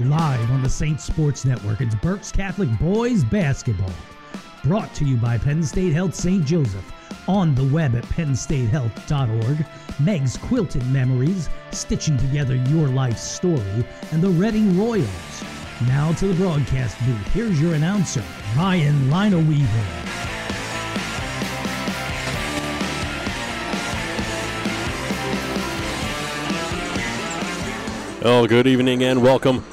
Live on the Saints Sports Network, it's Berks Catholic Boys Basketball, brought to you by Penn State Health St. Joseph, on the web at pennstatehealth.org, Meg's Quilted Memories, stitching together your life's story, and the Reading Royals. Now to the broadcast booth, here's your announcer, Ryan Lineweaver. Oh, good evening and welcome.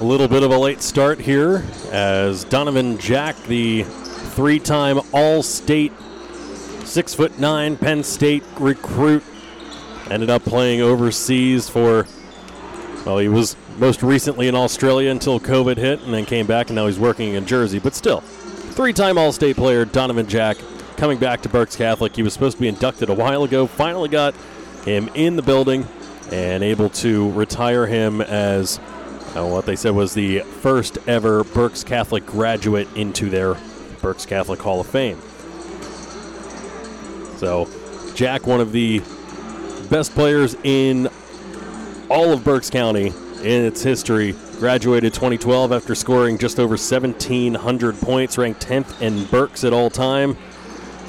A little bit of a late start here as Donovan Jack, the three-time All-State 6'9" Penn State recruit, ended up playing overseas for, well, he was most recently in Australia until COVID hit and then came back, and now he's working in Jersey. But still, three-time All-State player Donovan Jack coming back to Berks Catholic. He was supposed to be inducted a while ago, finally got him in the building and able to retire him as what they said was the first ever Berks Catholic graduate into their Berks Catholic Hall of Fame. So Jack, one of the best players in all of Berks County in its history, graduated 2012 after scoring just over 1,700 points, ranked 10th in Berks at all time.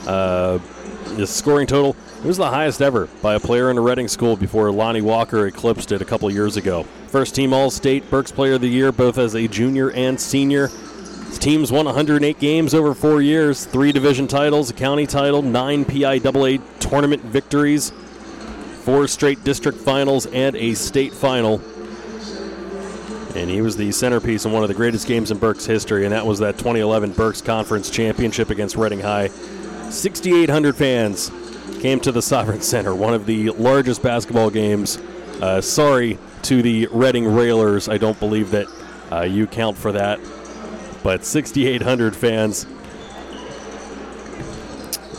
The scoring total, it was the highest ever by a player in a Reading school before Lonnie Walker eclipsed it a couple years ago. First team All-State, Berks Player of the Year, both as a junior and senior. His team's won 108 games over 4 years, 3 division titles, a county title, 9 PIAA tournament victories, 4 straight district finals, and a state final. And he was the centerpiece in one of the greatest games in Berks history, and that was that 2011 Berks Conference Championship against Reading High. 6,800 fans came to the Sovereign Center, one of the largest basketball games. Sorry to the Reading Railers, I don't believe that you count for that, but 6,800 fans,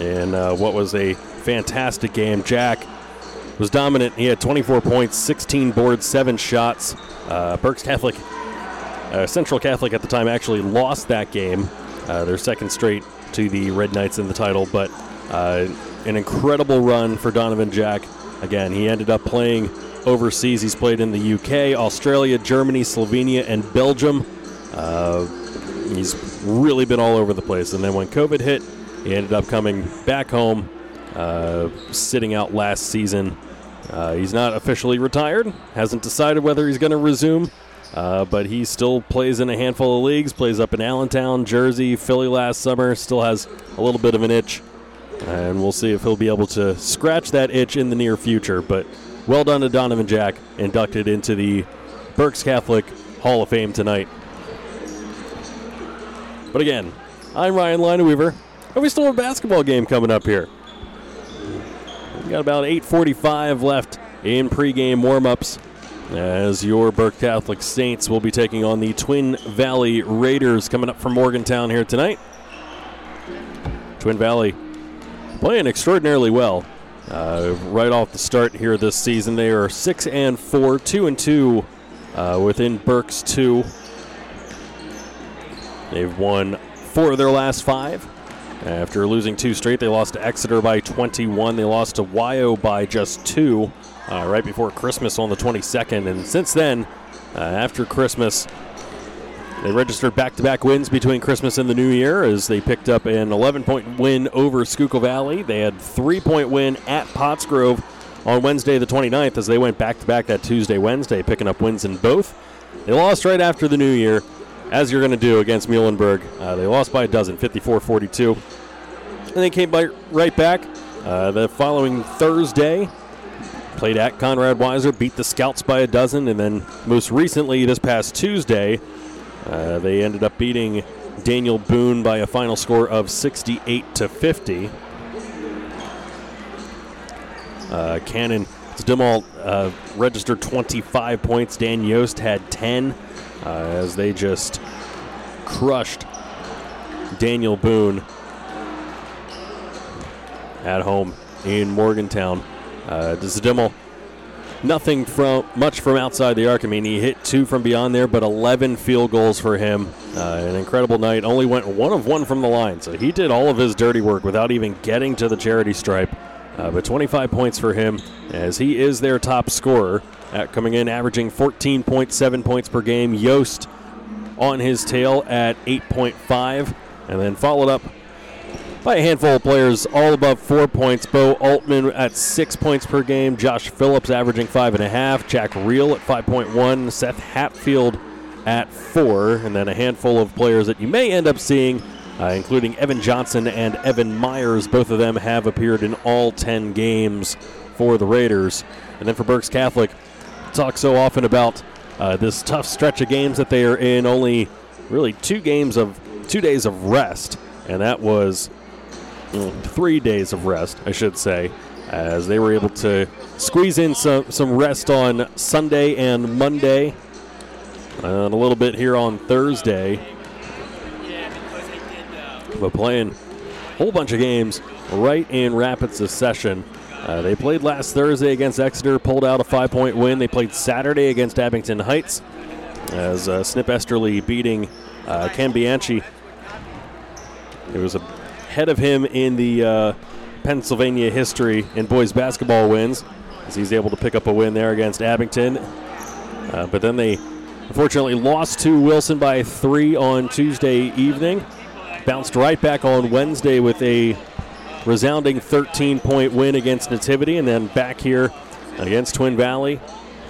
and what was a fantastic game. Jack was dominant. He had 24 points, 16 boards, 7 shots. Berks Catholic, Central Catholic at the time, actually lost that game, their second straight to the Red Knights in the title, but an incredible run for Donovan Jack. Again, he ended up playing overseas. He's played in the UK, Australia, Germany, Slovenia, and Belgium. He's really been all over the place. And then when COVID hit, he ended up coming back home, sitting out last season. He's not officially retired, hasn't decided whether he's going to resume, but he still plays in a handful of leagues, plays up in Allentown, Jersey, Philly last summer, still has a little bit of an itch. And we'll see if he'll be able to scratch that itch in the near future. But well done to Donovan Jack, inducted into the Berks Catholic Hall of Fame tonight. But again, I'm Ryan Lineweaver, and we still have a basketball game coming up here. We've got about 8:45 left in pregame warm-ups as your Berks Catholic Saints will be taking on the Twin Valley Raiders coming up from Morgantown here tonight. Twin Valley playing extraordinarily well right off the start here this season. They are 6-4, 2-2 within Berks 2. They've won 4 of their last 5. After losing 2 straight, they lost to Exeter by 21. They lost to Wyo by just 2 right before Christmas on the 22nd. And since then, after Christmas, they registered back-to-back wins between Christmas and the New Year as they picked up an 11-point win over Schuylkill Valley. They had a 3-point win at Potts Grove on Wednesday the 29th as they went back-to-back that Tuesday, Wednesday, picking up wins in both. They lost right after the New Year, as you're going to do against Muhlenberg. They lost by a dozen, 54-42. And they came right back the following Thursday, played at Conrad Weiser, beat the Scouts by a dozen, and then most recently this past Tuesday, they ended up beating Daniel Boone by a final score of 68-50. Cannon Zidmal registered 25 points. Dan Yost had 10 as they just crushed Daniel Boone at home in Morgantown. Zidmal, nothing from much from outside the arc. I mean, he hit 2 from beyond there, but 11 field goals for him. An incredible night. Only went 1 of 1 from the line, so he did all of his dirty work without even getting to the charity stripe. But 25 points for him as he is their top scorer. Coming in, averaging 14.7 points per game. Yost on his tail at 8.5, and then followed up by a handful of players all above 4 points. Bo Altman at 6 points per game. Josh Phillips averaging 5.5. Jack Reel at 5.1. Seth Hatfield at 4. And then a handful of players that you may end up seeing, including Evan Johnson and Evan Myers. Both of them have appeared in all 10 games for the Raiders. And then for Berks Catholic, talk so often about this tough stretch of games that they are in. Only really 2 days of rest. And that was 3 days of rest, I should say, as they were able to squeeze in some rest on Sunday and Monday, and a little bit here on Thursday. But playing a whole bunch of games right in rapid succession. They played last Thursday against Exeter, pulled out a 5-point win. They played Saturday against Abington Heights, as Snip Esterly beating Cambianchi. It was ahead of him in the Pennsylvania history in boys basketball wins, as he's able to pick up a win there against Abington. But then they unfortunately lost to Wilson by 3 on Tuesday evening. Bounced right back on Wednesday with a resounding 13-point win against Nativity, and then back here against Twin Valley.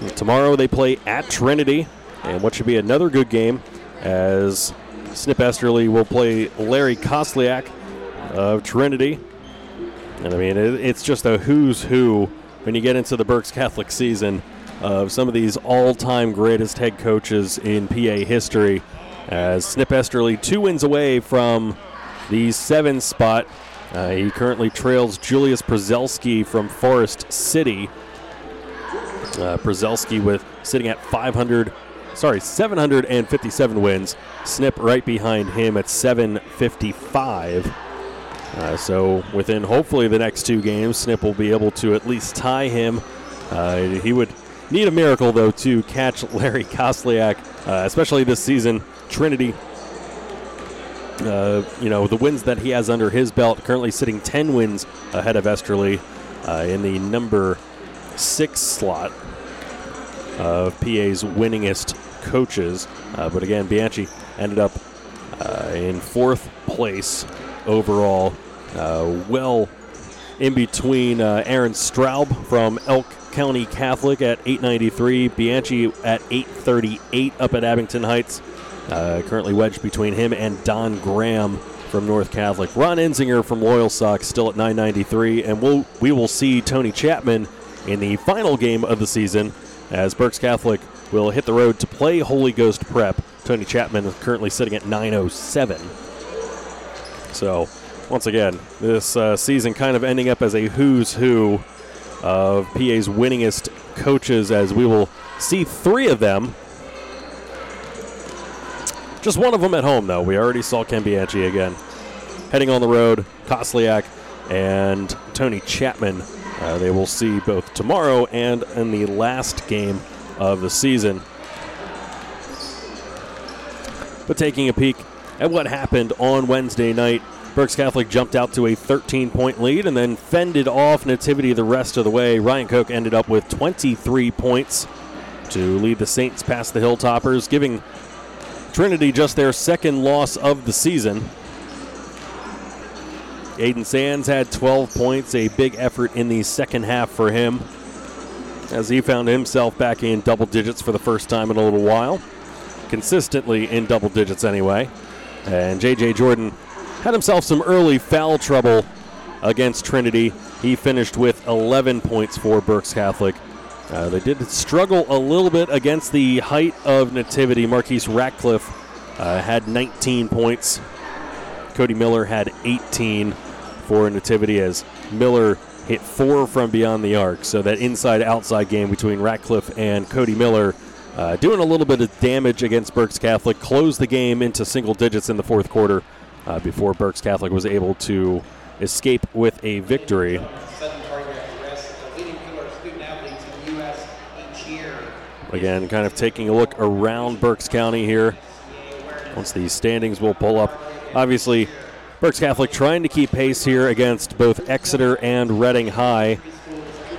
And tomorrow they play at Trinity, and what should be another good game, as Snip Esterly will play Larry Kosliak of Trinity. And I mean, it's just a who's who when you get into the Berks Catholic season of some of these all-time greatest head coaches in PA history, as Snip Esterly 2 wins away from the 7th spot. He currently trails Julius Przalski from Forest City. Przalski with sitting at 757 wins. Snip right behind him at 755. So within hopefully the next 2 games, Snip will be able to at least tie him. He would need a miracle, though, to catch Larry Kosliak, especially this season. Trinity, the wins that he has under his belt, currently sitting 10 wins ahead of Esterly in the number 6 slot of PA's winningest coaches. But again, Bianchi ended up in 4th place overall, well in between Aaron Straub from Elk County Catholic at 893, Bianchi at 838 up at Abington Heights, currently wedged between him and Don Graham from North Catholic. Ron Enzinger from Loyal Sox still at 993, and we will see Tony Chapman in the final game of the season, as Berks Catholic will hit the road to play Holy Ghost Prep. Tony Chapman is currently sitting at 907. So, once again, this season kind of ending up as a who's who of PA's winningest coaches, as we will see 3 of them. Just one of them at home, though. We already saw Cambianchi again. Heading on the road, Kosliak and Tony Chapman. They will see both tomorrow and in the last game of the season. But taking a peek at what happened on Wednesday night, Berks Catholic jumped out to a 13-point lead and then fended off Nativity the rest of the way. Ryan Koch ended up with 23 points to lead the Saints past the Hilltoppers, giving Trinity just their 2nd loss of the season. Aiden Sands had 12 points, a big effort in the second half for him, as he found himself back in double digits for the first time in a little while. Consistently in double digits anyway. And J.J. Jordan had himself some early foul trouble against Trinity. He finished with 11 points for Berks Catholic. They did struggle a little bit against the height of Nativity. Marquise Ratcliffe had 19 points. Cody Miller had 18 for Nativity, as Miller hit 4 from beyond the arc. So that inside-outside game between Ratcliffe and Cody Miller doing a little bit of damage against Berks Catholic. Closed the game into single digits in the 4th quarter before Berks Catholic was able to escape with a victory. Again, kind of taking a look around Berks County here. Once the standings will pull up. Obviously, Berks Catholic trying to keep pace here against both Exeter and Reading High.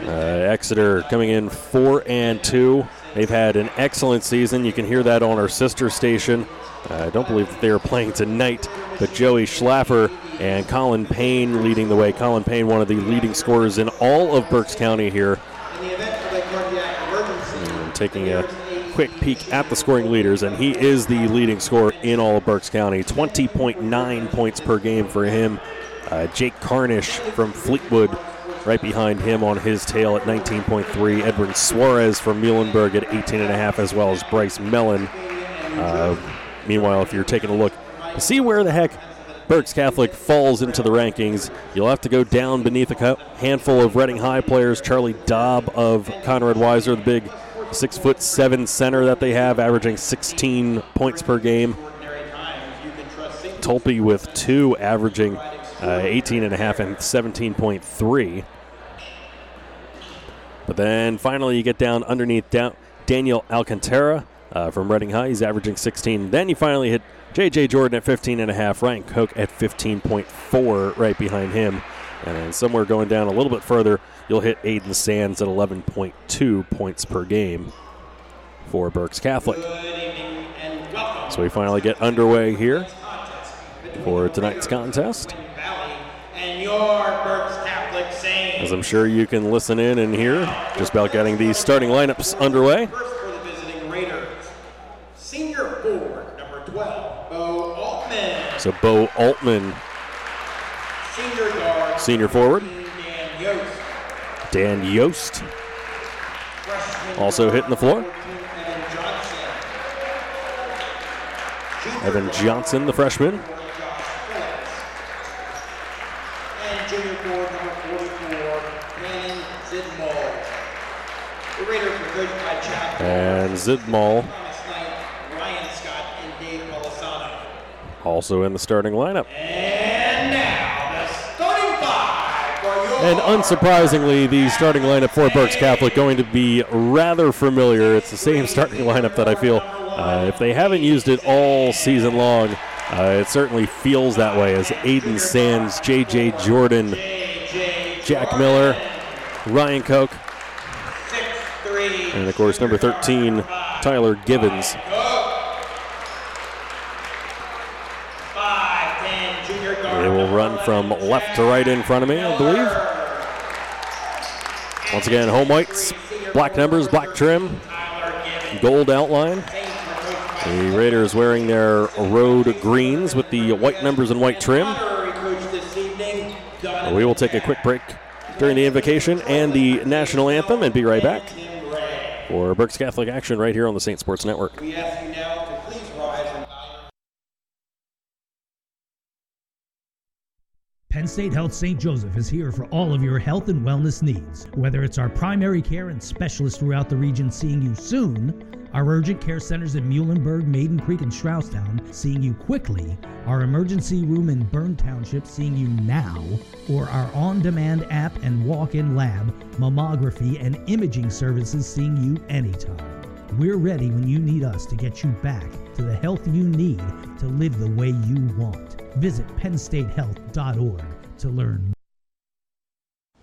Exeter coming in 4-2. They've had an excellent season. You can hear that on our sister station. I don't believe that they are playing tonight, but Joey Schlaffer and Colin Payne leading the way. Colin Payne, one of the leading scorers in all of Berks County here. And taking a quick peek at the scoring leaders, and he is the leading scorer in all of Berks County. 20.9 points per game for him. Jake Carnish from Fleetwood right behind him on his tail at 19.3. Edwin Suarez from Muhlenberg at 18.5, as well as Bryce Mellon. Meanwhile, if you're taking a look to see where the heck Berks Catholic falls into the rankings, you'll have to go down beneath a handful of Reading High players. Charlie Dobb of Conrad Weiser, the big 6'7" center that they have, averaging 16 points per game. Tolpe with two, averaging 18.5 and 17.3. But then finally you get down underneath Daniel Alcantara from Reading High. He's averaging 16. Then you finally hit J.J. Jordan at 15.5, Ryan Koch at 15.4 right behind him. And then somewhere going down a little bit further, you'll hit Aiden Sands at 11.2 points per game for Berks Catholic. So we finally get underway here for tonight's contest. As I'm sure you can listen in and hear, just about getting the starting lineups underway. First for the visiting Raiders, senior forward number 12, Bo Altman. So Bo Altman, senior guard, senior forward, Dan Yost. Also hitting the floor, Evan Johnson, the freshman. And Zidmal also in the starting lineup. And now the starting five for and unsurprisingly, the starting lineup for Berks Catholic going to be rather familiar. It's the same starting lineup that I feel, if they haven't used it all season long, it certainly feels that way, as Aiden Sands, J.J. Jordan, Jack Miller, Ryan Koch, and of course, number 13, Tyler Gibbons. They will run from left to right in front of me, I believe. Once again, home whites, black numbers, black trim, gold outline. The Raiders wearing their road greens with the white numbers and white trim. We will take a quick break during the invocation and the national anthem and be right back for Berks Catholic action right here on the Saint Sports Network. We ask you now to please rise and honor. Penn State Health St. Joseph is here for all of your health and wellness needs. Whether it's our primary care and specialists throughout the region seeing you soon, our urgent care centers in Muhlenberg, Maiden Creek, and Stroudstown seeing you quickly, our emergency room in Bern Township seeing you now, or our on-demand app and walk-in lab, mammography, and imaging services seeing you anytime. We're ready when you need us to get you back to the health you need to live the way you want. Visit PennStateHealth.org to learn.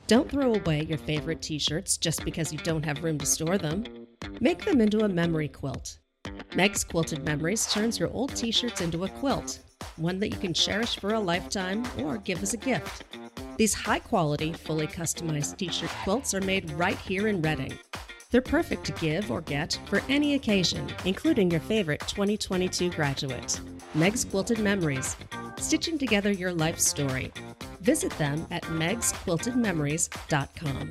Don't throw away your favorite t-shirts just because you don't have room to store them. Make them into a memory quilt. Meg's Quilted Memories turns your old t-shirts into a quilt, one that you can cherish for a lifetime or give as a gift. These high-quality, fully customized t-shirt quilts are made right here in Reading. They're perfect to give or get for any occasion, including your favorite 2022 graduate. Meg's Quilted Memories, stitching together your life story. Visit them at megsquiltedmemories.com.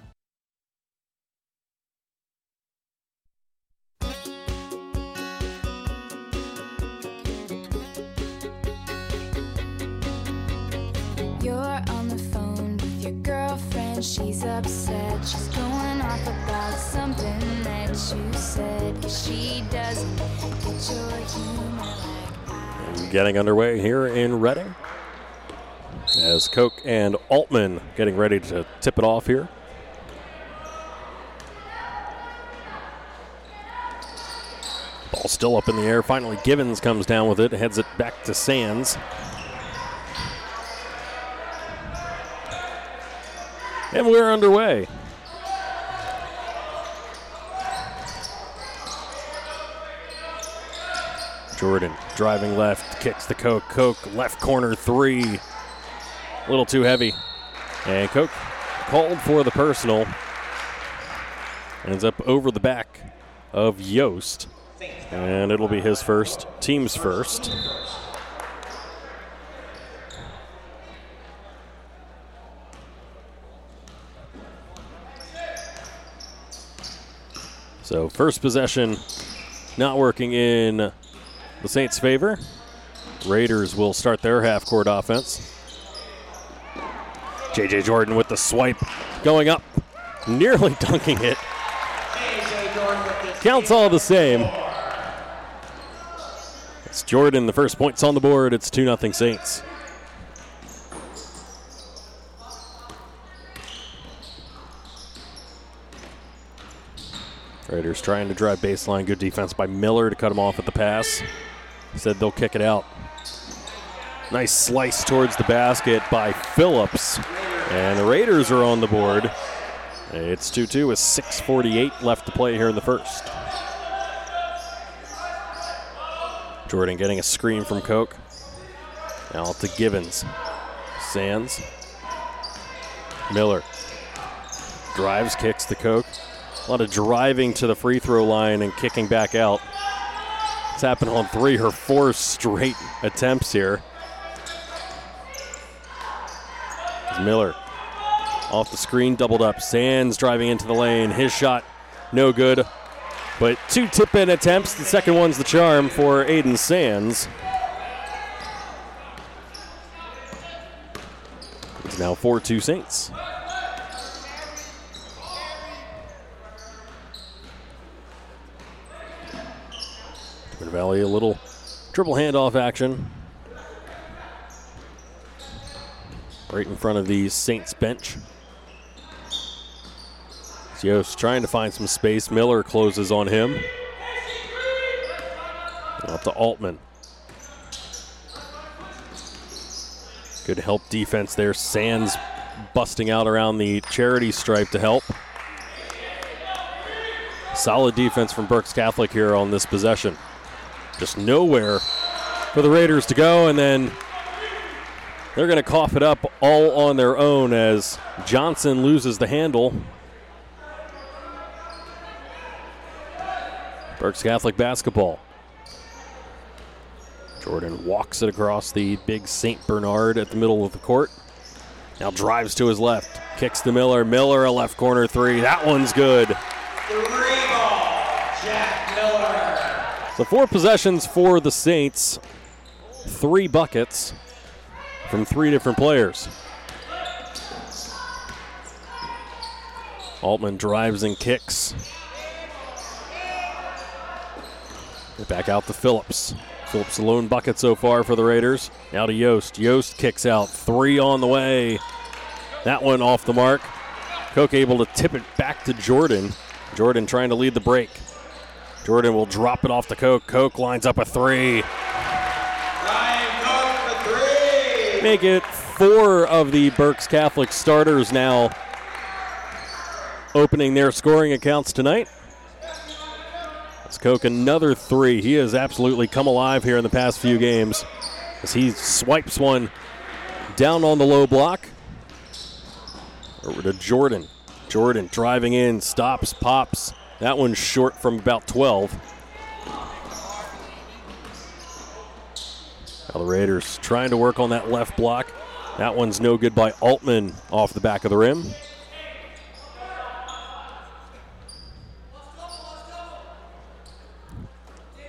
You're on the phone with your girlfriend. She's upset. She's going off about something that you said. She doesn't get your humor like I. Getting underway here in Reading as Koch and Altman getting ready to tip it off here. Ball still up in the air. Finally, Gibbons comes down with it, heads it back to Sands. And we're underway. Jordan driving left, kicks the Koch. Koch left corner three. A little too heavy. And Koch called for the personal. Ends up over the back of Yost. And it'll be his first, team's first. So first possession not working in the Saints' favor. Raiders will start their half-court offense. J.J. Jordan with the swipe going up, nearly dunking it. Counts all the same. It's Jordan, the first points on the board. It's 2-0 Saints. Raiders trying to drive baseline. Good defense by Miller to cut him off at the pass. Said they'll kick it out. Nice slice towards the basket by Phillips. And the Raiders are on the board. It's 2-2 with 6:48 left to play here in the first. Jordan getting a screen from Koch. Out to Gibbons. Sands. Miller. Drives, kicks to Koch. A lot of driving to the free throw line and kicking back out. It's happened on three or four straight attempts here. Miller off the screen, doubled up. Sands driving into the lane. His shot, no good. But two tip-in attempts. The second one's the charm for Aiden Sands. It's now 4-2 Saints. Valley, a little triple handoff action right in front of the Saints bench. Yost trying to find some space. Miller closes on him. Up to Altman. Good help defense there. Sands busting out around the charity stripe to help. Solid defense from Berks Catholic here on this possession. Just nowhere for the Raiders to go, and then they're going to cough it up all on their own as Johnson loses the handle. Berks Catholic basketball. Jordan walks it across the big St. Bernard at the middle of the court. Now drives to his left. Kicks to Miller. Miller, a left corner three. That one's good. 3-ball, Jack Miller. So four possessions for the Saints, three buckets from three different players. Altman drives and kicks. Back out to Phillips. Phillips the lone bucket so far for the Raiders. Now to Yost. Yost kicks out, three on the way. That one off the mark. Koch able to tip it back to Jordan. Jordan trying to lead the break. Jordan will drop it off to Koch. Koch lines up a three. Ryan Koch for three. Make it four of the Berks Catholic starters now opening their scoring accounts tonight. That's Koch, another three. He has absolutely come alive here in the past few games as he swipes one down on the low block. over to Jordan. Jordan driving in, stops, pops. That one's short from about 12. Now the Raiders trying to work on that left block. That one's no good by Altman off the back of the rim.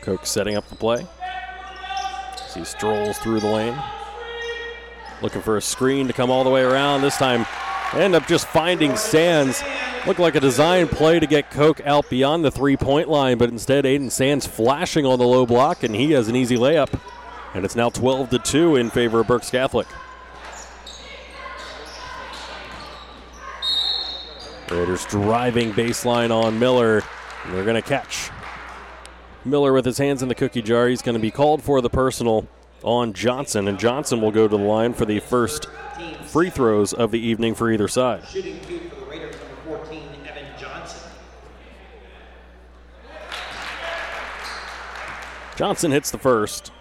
Koch setting up the play. As he strolls through the lane. Looking for a screen to come all the way around. This time, end up just finding Sands. Looked like a design play to get Koch out beyond the three-point line, but instead Aiden Sands flashing on the low block, and he has an easy layup. And it's now 12-2 in favor of Berks Catholic. Raiders driving baseline on Miller. They're going to catch. Miller with his hands in the cookie jar. He's going to be called for the personal on Johnson, and Johnson will go to the line for the first free throws of the evening for either side. Shooting two for the Raiders, number 14, Evan Johnson. Johnson hits the first.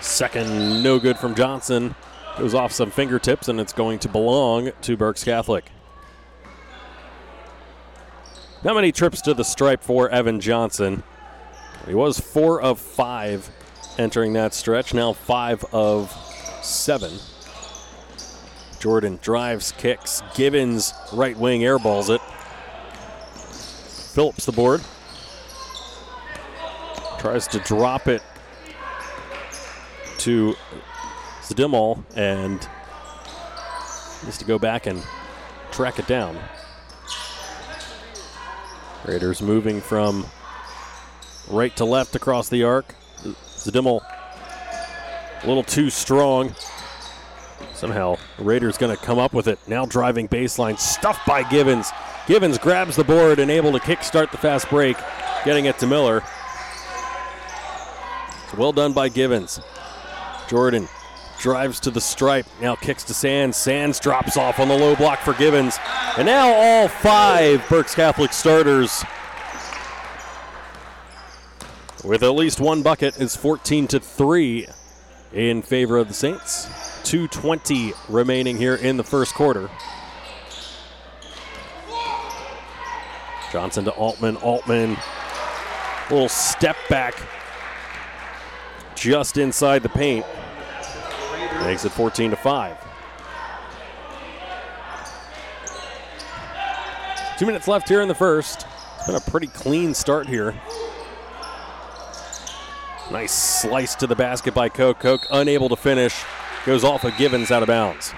Second, no good from Johnson. Goes off some fingertips, and it's going to belong to Berks Catholic. Not many trips to the stripe for Evan Johnson. He was 4 of 5 entering that stretch, now 5 of 7. Jordan drives, kicks. Gibbons, right wing, airballs it. Phillips the board. Tries to drop it to Zidmal and needs to go back and track it down. Raiders moving from right to left across the arc. Zidmal a little too strong. Somehow Raiders going to come up with it. Now driving baseline, stuffed by Gibbons. Gibbons grabs the board and able to kickstart the fast break, getting it to Miller. So well done by Gibbons. Jordan drives to the stripe, now kicks to Sands. Sands drops off on the low block for Gibbons. And now all 5 Berks Catholic starters with at least one bucket is 14-3 in favor of the Saints. 2:20 remaining here in the first quarter. Johnson to Altman. Altman, little step back just inside the paint. Makes it 14-5. 2 minutes left here in the first. It's been a pretty clean start here. Nice slice to the basket by Koch. Koch unable to finish. Goes off of Gibbons out of bounds.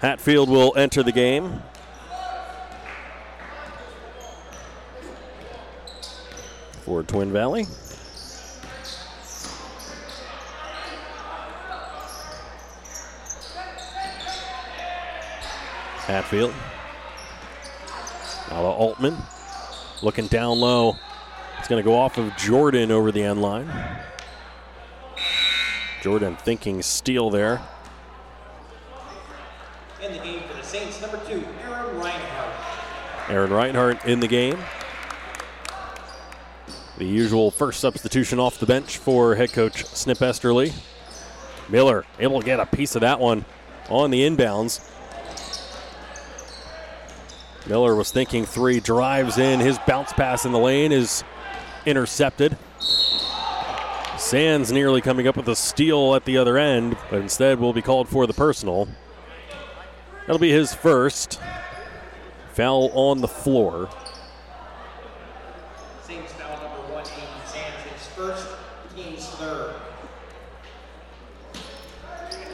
Hatfield will enter the game. For Twin Valley. Hatfield. Now to Altman. Looking down low. It's going to go off of Jordan over the end line. Jordan thinking steal there. In the game for the Saints, number 2, Aaron Reinhardt. Aaron Reinhardt in the game. The usual first substitution off the bench for head coach Snip Esterly. Miller able to get a piece of that one on the inbounds. Miller was thinking three, drives in. His bounce pass in the lane is intercepted. Sands nearly coming up with a steal at the other end, but instead will be called for the personal. That'll be his first foul on the floor.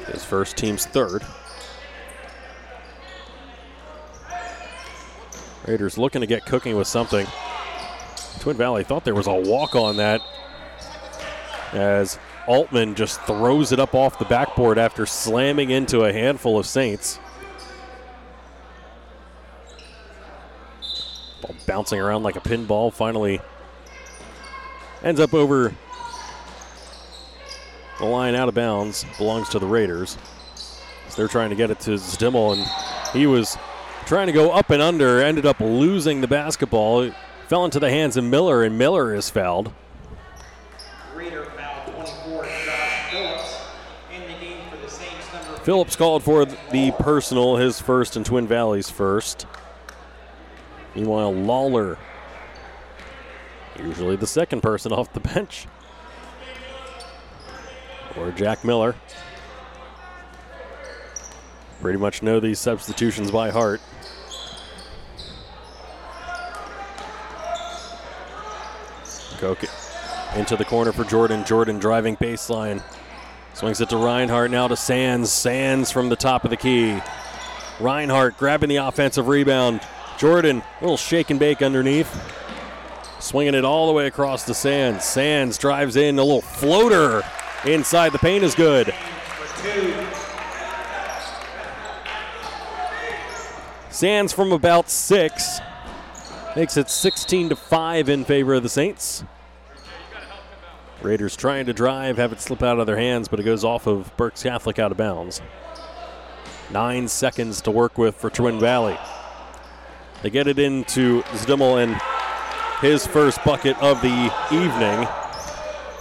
His first, team's third. Raiders looking to get cooking with something. Twin Valley thought there was a walk on that as Altman just throws it up off the backboard after slamming into a handful of Saints. Ball bouncing around like a pinball, finally ends up over the line out of bounds, belongs to the Raiders. So they're trying to get it to Zidmal, and He was trying to go up and under, ended up losing the basketball. It fell into the hands of Miller, and Miller is fouled. Greater foul, 24, Josh Phillips in the game for the Saints number. Phillips called for the personal, his first and Twin Valley's first. Meanwhile, Lawler, usually the second person off the bench, or Jack Miller. Pretty much know these substitutions by heart. Coke into the corner for Jordan. Jordan driving baseline. Swings it to Reinhardt, now to Sands. Sands from the top of the key. Reinhardt grabbing the offensive rebound. Jordan, a little shake and bake underneath. Swinging it all the way across to Sands. Sands drives in, a little floater inside the paint is good. Sands from about 6. Makes it 16-5 in favor of the Saints. Raiders trying to drive, have it slip out of their hands, but it goes off of Berks Catholic out of bounds. 9 seconds to work with for Twin Valley. They get it into Zdimmel and his first bucket of the evening.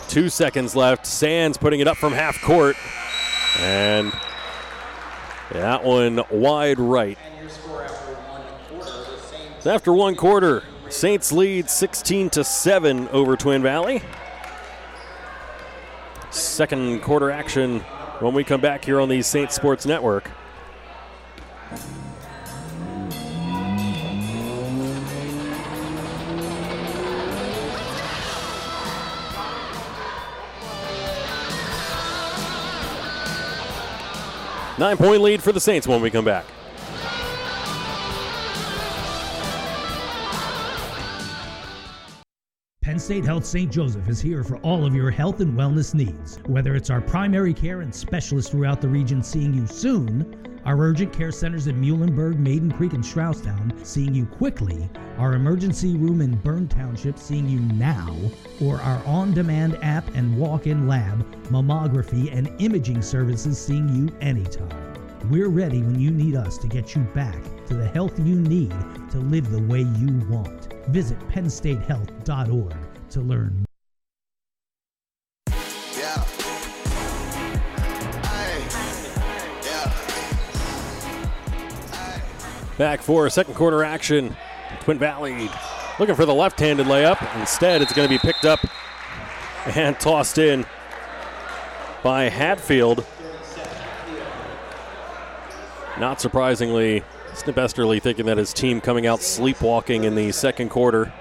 2 seconds left. Sands putting it up from half court. And that one wide right. After one quarter, Saints lead 16-7 over Twin Valley. Second quarter action when we come back here on the Saints Sports Network. Nine-point lead for the Saints when we come back. Penn State Health St. Joseph is here for all of your health and wellness needs. Whether it's our primary care and specialists throughout the region seeing you soon, our urgent care centers in Muhlenberg, Maiden Creek, and Stroudstown seeing you quickly, our emergency room in Bern Township seeing you now, or our on-demand app and walk-in lab, mammography, and imaging services seeing you anytime. We're ready when you need us to get you back to the health you need to live the way you want. Visit PennStateHealth.org to learn. Yeah. Back for second quarter action. Twin Valley looking for the left-handed layup. Instead, it's going to be picked up and tossed in by Hatfield. Not surprisingly, Snip Esterly thinking that his team coming out sleepwalking in the second quarter.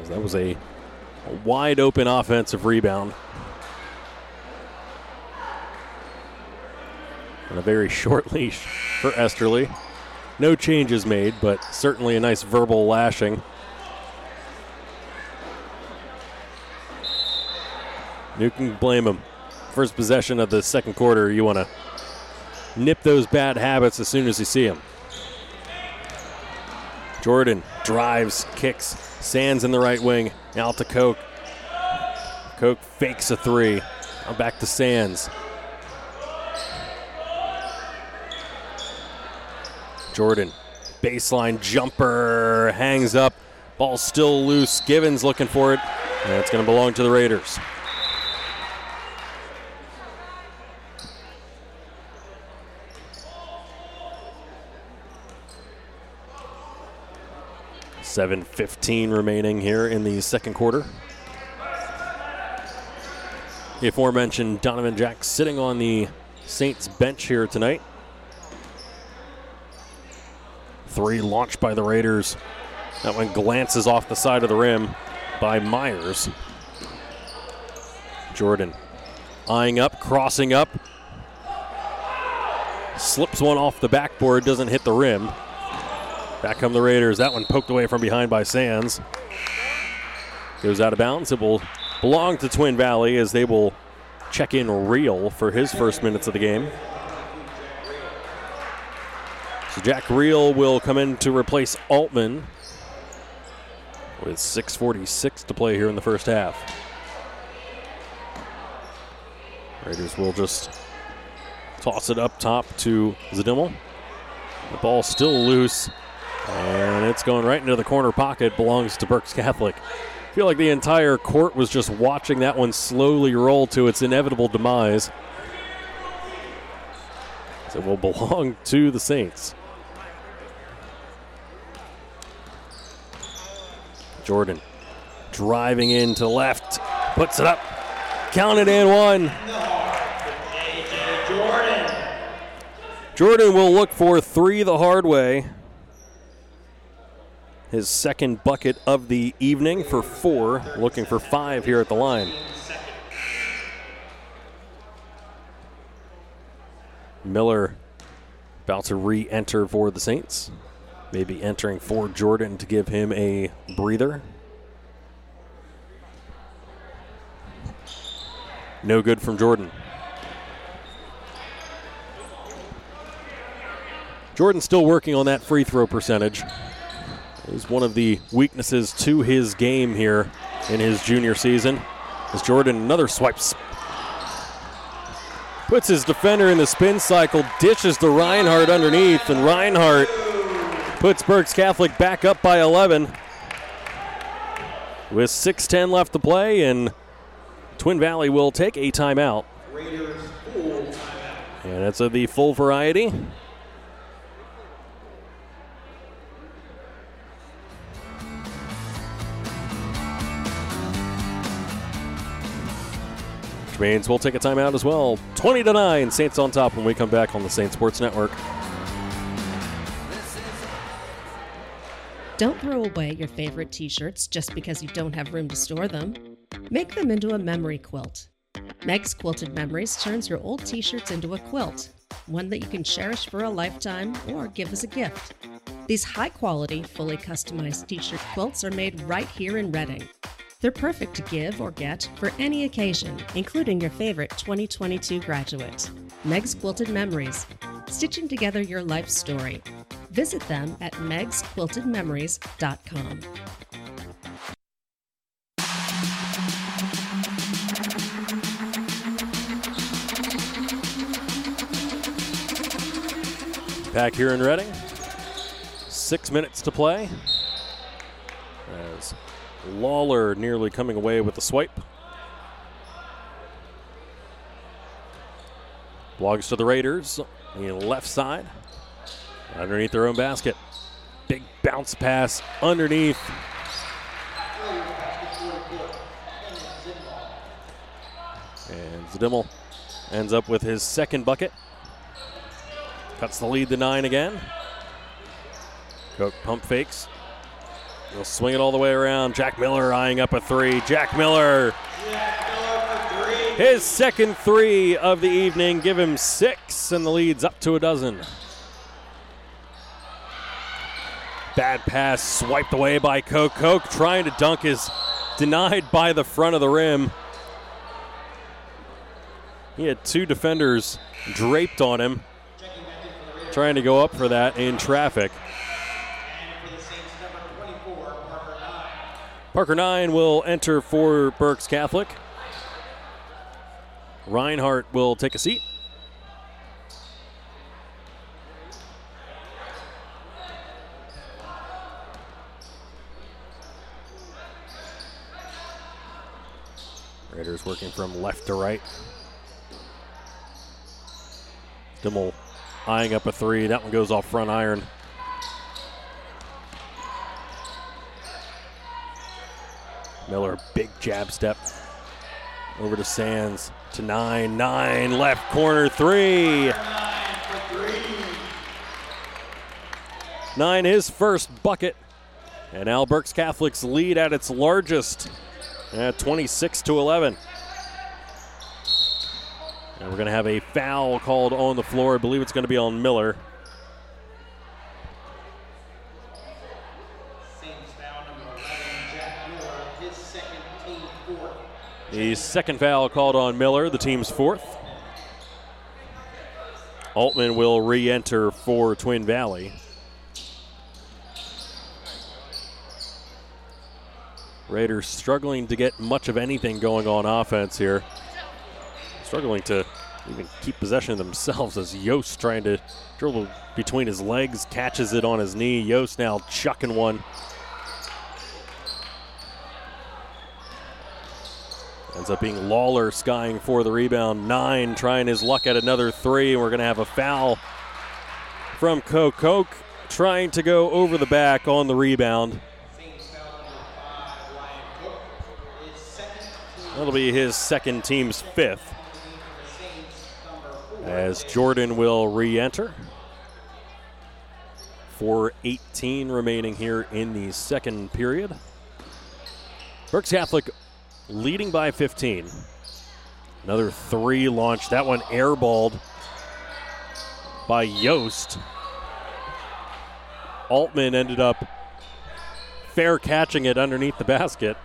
As that was a wide open offensive rebound. And a very short leash for Esterly. No changes made, but certainly a nice verbal lashing. You can blame him. First possession of the second quarter, you want to nip those bad habits as soon as you see them. Jordan drives, kicks, Sands in the right wing, out to Koch. Koch fakes a three, now back to Sands. Jordan, baseline jumper, hangs up, ball still loose, Gibbons looking for it, and it's going to belong to the Raiders. .15 remaining here in the second quarter. The aforementioned Donovan Jack sitting on the Saints bench here tonight. Three launched by the Raiders. That one glances off the side of the rim by Myers. Jordan eyeing up, crossing up. Slips one off the backboard, doesn't hit the rim. Back come the Raiders. That one poked away from behind by Sands. Goes out of bounds. It will belong to Twin Valley as they will check in Reel for his first minutes of the game. So Jack Reel will come in to replace Altman with 6:46 to play here in the first half. Raiders will just Toss it up top to Zidmal. The ball still loose, and it's going right into the corner pocket. Belongs to Berks Catholic. I feel like the entire court was just watching that one slowly roll to its inevitable demise. So it will belong to the Saints. Jordan driving in to left, puts it up, counted and one. Jordan will look for three the hard way. His second bucket of the evening for four, looking for five here at the line. Miller about to re-enter for the Saints. Maybe entering for Jordan to give him a breather. No good from Jordan. Jordan's still working on that free throw percentage. It was one of the weaknesses to his game here in his junior season. As Jordan, another swipe. Puts his defender in the spin cycle, dishes to Reinhardt underneath, and Reinhardt puts Berks Catholic back up by 11. With 6:10 left to play, and Twin Valley will take a timeout. And that's of the full variety. Means we'll take a timeout as well. 20-9, Saints on top when we come back on the Saints Sports Network. Don't throw away your favorite t-shirts just because you don't have room to store them. Make them into a memory quilt. Meg's Quilted Memories turns your old t-shirts into a quilt, one that you can cherish for a lifetime or give as a gift. These high-quality, fully customized t-shirt quilts are made right here in Reading. They're perfect to give or get for any occasion, including your favorite 2022 graduate. Meg's Quilted Memories, stitching together your life story. Visit them at megsquiltedmemories.com. Back here in Reading, 6 minutes to play. As Lawler nearly coming away with the swipe. Blogs to the Raiders on the left side. Underneath their own basket. Big bounce pass underneath. And Zidmal ends up with his second bucket. Cuts the lead to 9 again. Cook pump fakes. He'll swing it all the way around. Jack Miller eyeing up a three. Jack Miller for three. His second three of the evening. Give him 6, and the lead's up to a dozen. Bad pass swiped away by Koch. Koch trying to dunk is denied by the front of the rim. He had two defenders draped on him, trying to go up for that in traffic. Parker Nine will enter for Berks Catholic. Reinhardt will take a seat. Raiders working from left to right. Dimmel eyeing up a three. That one goes off front iron. Miller, big jab step over to Sands to 9, left corner, 3. 9, his first bucket. And now Berks Catholic's lead at its largest at 26-11. And we're going to have a foul called on the floor. I believe it's going to be on Miller. The second foul called on Miller, the team's fourth. Altman will re-enter for Twin Valley. Raiders struggling to get much of anything going on offense here. Struggling to even keep possession of themselves as Yost trying to dribble between his legs, catches it on his knee. Yost now chucking one. Ends up being Lawler skying for the rebound. Nine trying his luck at another three. We're going to have a foul from Koch. Koch trying to go over the back on the rebound. That'll be his second, team's fifth. As Jordan will re-enter. 4:18 remaining here in the second period. Berks Catholic leading by 15. Another three launch. That one airballed by Yost. Altman ended up fair catching it underneath the basket.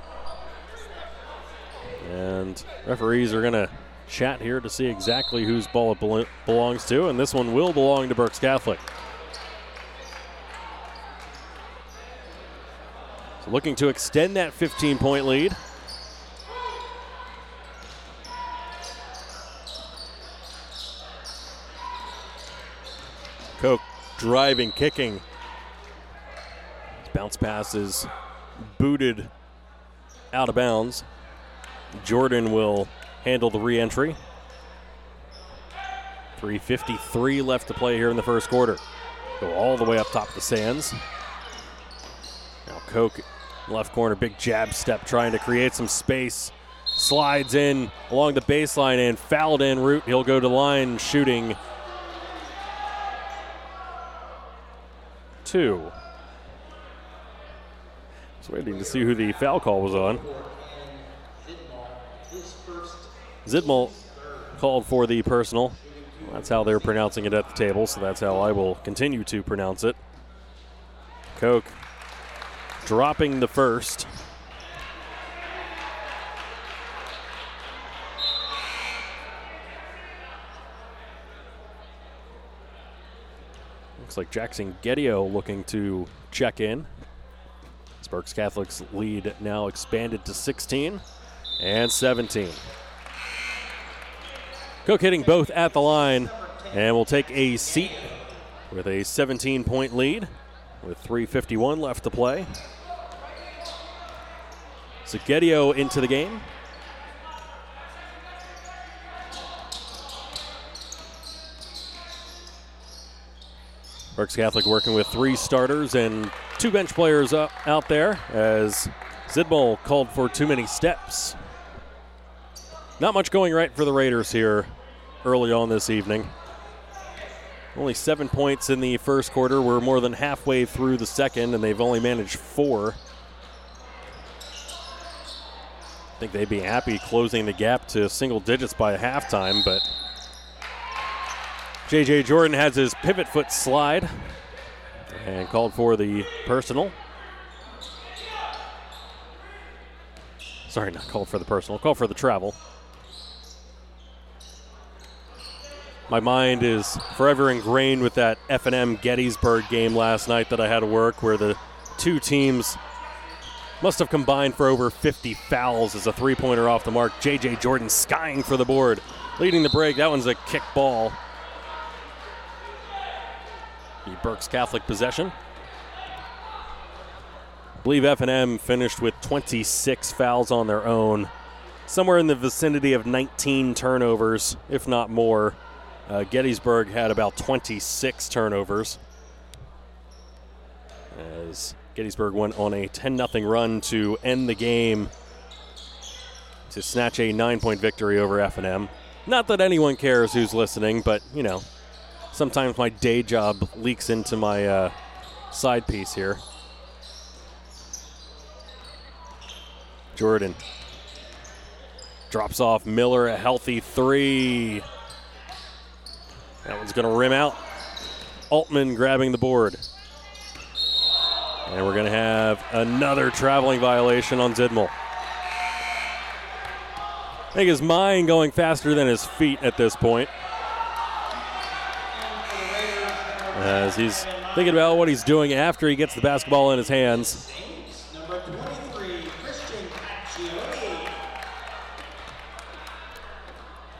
And referees are going to chat here to see exactly whose ball it belongs to. And this one will belong to Berks Catholic. So looking to extend that 15-point lead. Koch driving, kicking. Bounce pass is booted out of bounds. Jordan will handle the re-entry. 3:53 left to play here in the first quarter. Go all the way up top to Sands. Now Koch, left corner, big jab step, trying to create some space. Slides in along the baseline and fouled en route. He'll go to line shooting. Two. Just waiting to see who the foul call was on. Zidmal called for the personal. That's how they're pronouncing it at the table, so that's how I will continue to pronounce it. Koch dropping the first. Looks like Jackson Gedio looking to check in. Berks Catholic's lead now expanded to 16 and 17. Koch hitting both at the line and will take a seat with a 17-point lead with 3:51 left to play. Gedio into the game. Berks Catholic working with three starters and two bench players up out there as Zidmal called for too many steps. Not much going right for the Raiders here early on this evening. Only 7 points in the first quarter. We're more than halfway through the second, and they've only managed four. I think they'd be happy closing the gap to single digits by halftime, but J.J. Jordan has his pivot foot slide and called for the personal. Sorry, not called for the personal, called for the travel. My mind is forever ingrained with that F&M Gettysburg game last night that I had to work, where the two teams must have combined for over 50 fouls as a three-pointer off the mark. J.J. Jordan skying for the board, leading the break. That one's a kick ball. The Berks Catholic possession. I believe F&M finished with 26 fouls on their own. Somewhere in the vicinity of 19 turnovers, if not more. Gettysburg had about 26 turnovers. As Gettysburg went on a 10-0 run to end the game to snatch a 9-point victory over F&M. Not that anyone cares who's listening, but, you know, sometimes my day job leaks into my side piece here. Jordan drops off Miller, a healthy three. That one's going to rim out. Altman grabbing the board. And we're going to have another traveling violation on Zidmal. I think his mind going faster than his feet at this point, as he's thinking about what he's doing after he gets the basketball in his hands. Number 23, Christian Caccione.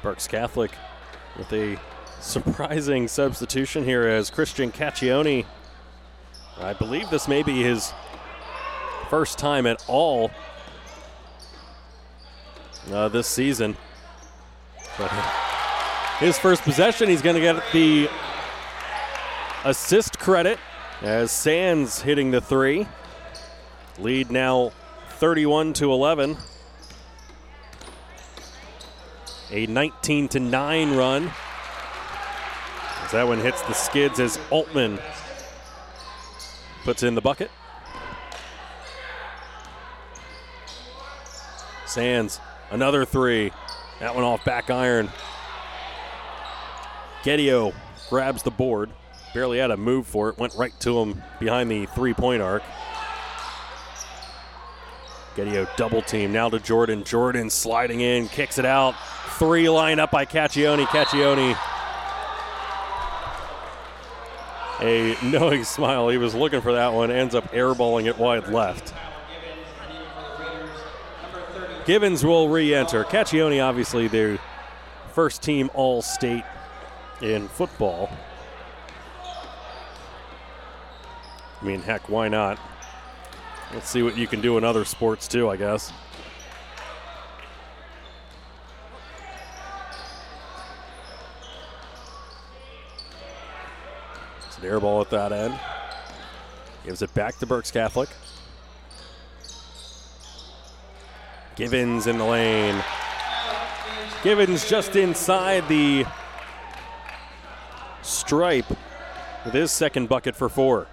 Berks Catholic with a surprising substitution here as Christian Caccione, I believe this may be his first time at all this season. But his first possession, he's going to get the assist credit as Sands hitting the three. Lead now 31-11. A 19-9 run. As that one hits the skids as Altman puts in the bucket. Sands, another three. That one off back iron. Gedio grabs the board. Barely had a move for it. Went right to him behind the three-point arc. Gedio double team now to Jordan. Jordan sliding in, kicks it out. Three line up by Caccione. Caccione, a knowing smile. He was looking for that one. Ends up airballing it wide left. Gibbons will re-enter. Caccione, obviously, their first team All-State in football. I mean, heck, why not? Let's see what you can do in other sports, too, I guess. It's an air ball at that end. Gives it back to Berks Catholic. Gibbons in the lane. Gibbons just inside the stripe with his second bucket for four.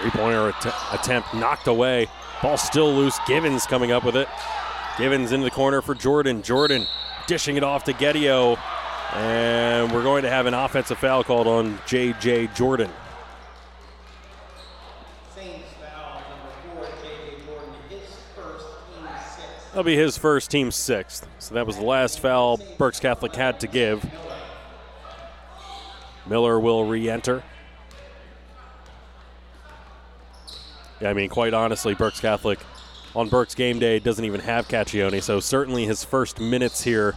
Three-pointer attempt knocked away. Ball still loose. Gibbons coming up with it. Gibbons into the corner for Jordan. Jordan dishing it off to Gedio. And we're going to have an offensive foul called on J.J. Jordan. Saints foul, number 4, J.J. Jordan, his first team sixth. That'll be his first team sixth. So that was the last foul Berks Catholic had to give. Miller will re-enter. Yeah, I mean, quite honestly, Berks Catholic on Berks game day doesn't even have Caccione, so certainly his first minutes here.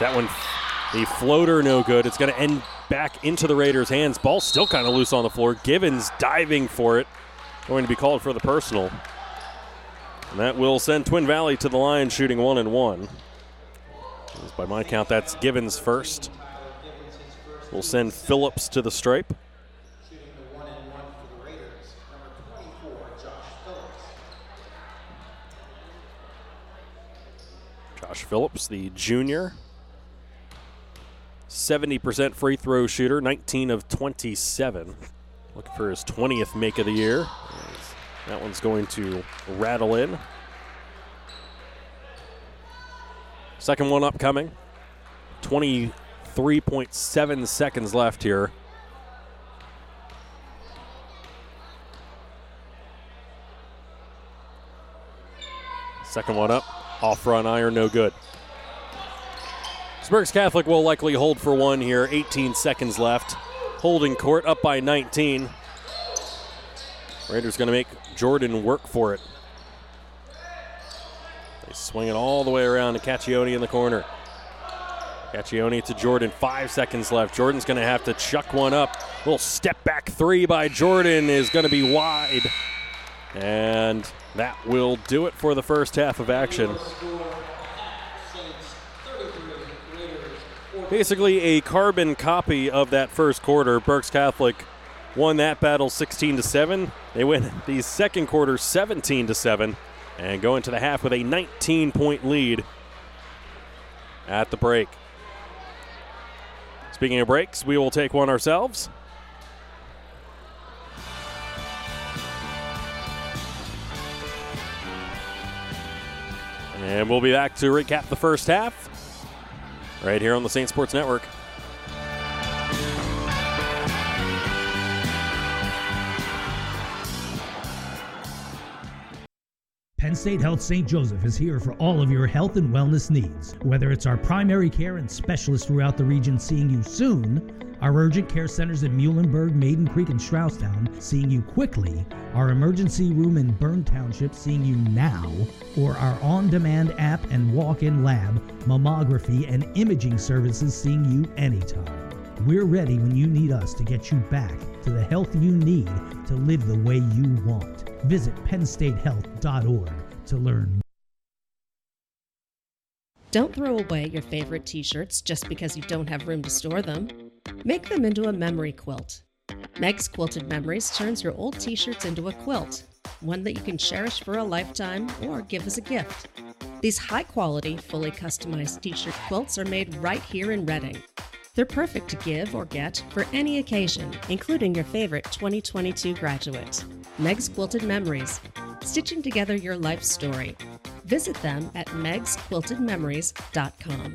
That one, the floater, no good. It's going to end back into the Raiders' hands. Ball still kind of loose on the floor. Gibbons diving for it. Going to be called for the personal. And that will send Twin Valley to the line shooting 1-1. By my count, that's Gibbons first. We'll send Phillips to the stripe. Shooting the 1-1 for the Raiders, number 24, Josh Phillips. Josh Phillips, the junior. 70% free throw shooter, 19 of 27. Looking for his 20th make of the year. That one's going to rattle in. Second one upcoming. 23.7 seconds left here. Second one up, off front iron, no good. Berks Catholic will likely hold for one here. 18 seconds left. Holding court up by 19. Raiders going to make Jordan work for it. They swing it all the way around to Caccione in the corner. Caccione to Jordan. 5 seconds left. Jordan's going to have to chuck one up. Little step back three by Jordan is going to be wide. And that will do it for the first half of action. Basically a carbon copy of that first quarter. Berks Catholic won that battle 16-7. They win the second quarter 17-7 and go into the half with a 19-point lead at the break. Speaking of breaks, we will take one ourselves. And we'll be back to recap the first half. Right here on the Saints Sports Network. Penn State Health St. Joseph is here for all of your health and wellness needs. Whether it's our primary care and specialists throughout the region seeing you soon, our urgent care centers in Muhlenberg, Maiden Creek, and Stroudstown seeing you quickly, our emergency room in Bern Township seeing you now, or our on-demand app and walk-in lab, mammography, and imaging services seeing you anytime. We're ready when you need us to get you back to the health you need to live the way you want. Visit PennStateHealth.org to learn. Don't throw away your favorite t-shirts just because you don't have room to store them. Make them into a memory quilt. Meg's Quilted Memories turns your old t-shirts into a quilt, one that you can cherish for a lifetime or give as a gift. These high-quality, fully customized t-shirt quilts are made right here in Reading. They're perfect to give or get for any occasion, including your favorite 2022 graduate. Meg's Quilted Memories, stitching together your life story. Visit them at megsquiltedmemories.com.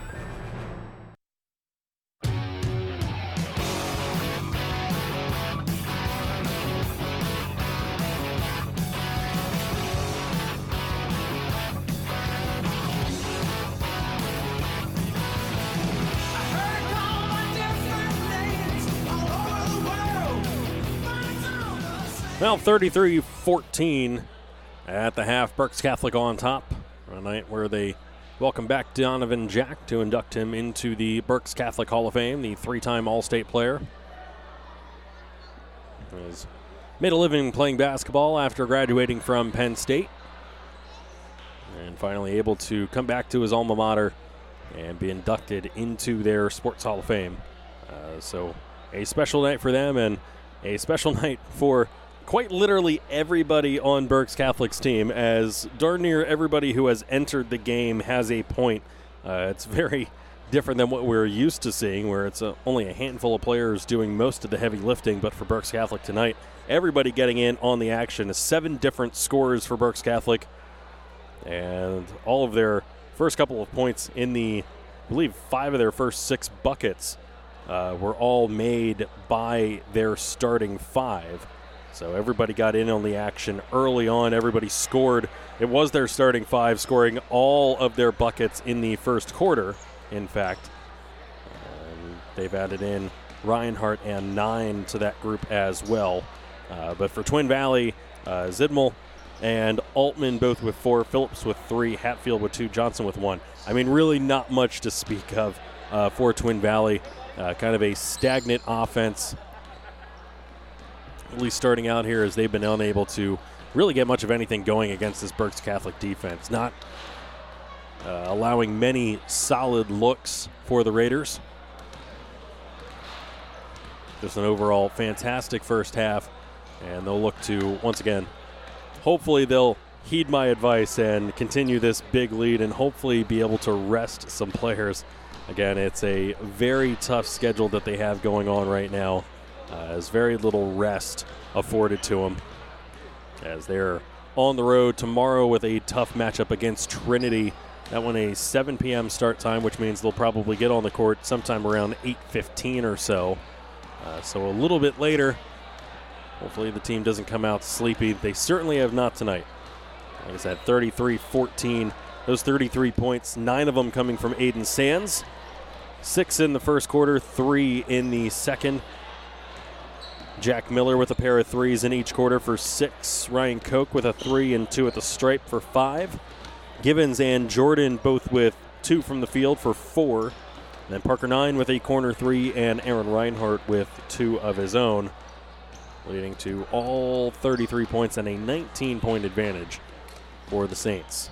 Well, 33-14 at the half. Berks Catholic on top on a night where they welcome back Donovan Jack to induct him into the Berks Catholic Hall of Fame, the three-time All-State player. He's made a living playing basketball after graduating from Penn State and finally able to come back to his alma mater and be inducted into their Sports Hall of Fame. So a special night for them and a special night for quite literally everybody on Berks Catholic's team, as darn near everybody who has entered the game has a point. It's very different than what we're used to seeing, where it's only a handful of players doing most of the heavy lifting. But for Berks Catholic tonight, everybody getting in on the action. Is 7 different scorers for Berks Catholic, and all of their first couple of points in the, I believe, 5 of their first 6 buckets were all made by their starting 5. So everybody got in on the action early on. Everybody scored. It was their starting 5 scoring all of their buckets in the first quarter, in fact. And they've added in Reinhardt and Nine to that group as well. But for Twin Valley, Zidmal and Altman both with 4, Phillips with 3, Hatfield with 2, Johnson with 1. I mean, really not much to speak of for Twin Valley. Kind of a stagnant offense, at least starting out here, as they've been unable to really get much of anything going against this Berks Catholic defense. Not allowing many solid looks for the Raiders. Just an overall fantastic first half, and they'll look to, once again, hopefully they'll heed my advice and continue this big lead and hopefully be able to rest some players. Again, it's a very tough schedule that they have going on right now. There's very little rest afforded to him. as they're on the road tomorrow with a tough matchup against Trinity. That one a 7 p.m. start time, which means they'll probably get on the court sometime around 8:15 or so. So a little bit later. Hopefully the team doesn't come out sleepy. They certainly have not tonight. Like I said, 33-14. Those 33 points, 9 of them coming from Aiden Sands. 6 in the first quarter, 3 in the second. Jack Miller with a pair of threes in each quarter for 6. Ryan Koch with a 3 and 2 at the stripe for 5. Gibbons and Jordan both with 2 from the field for 4. And then Parker Nine with a corner 3 and Aaron Reinhardt with 2 of his own, leading to all 33 points and a 19-point advantage for the Saints.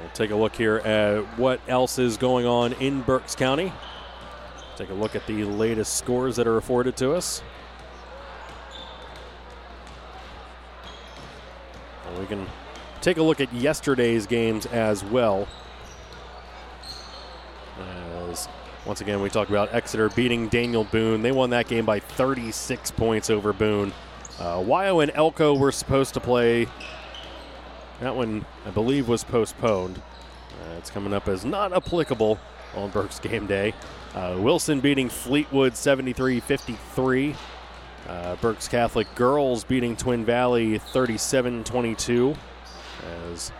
We'll take a look here at what else is going on in Berks County. Take a look at the latest scores that are afforded to us. And we can take a look at yesterday's games as well. As once again, we talked about Exeter beating Daniel Boone. They won that game by 36 points over Boone. Wyo and Elko were supposed to play. That one, I believe, was postponed. It's coming up as not applicable on Berks game day. Wilson beating Fleetwood 73-53. Berks Catholic girls beating Twin Valley 37-22. As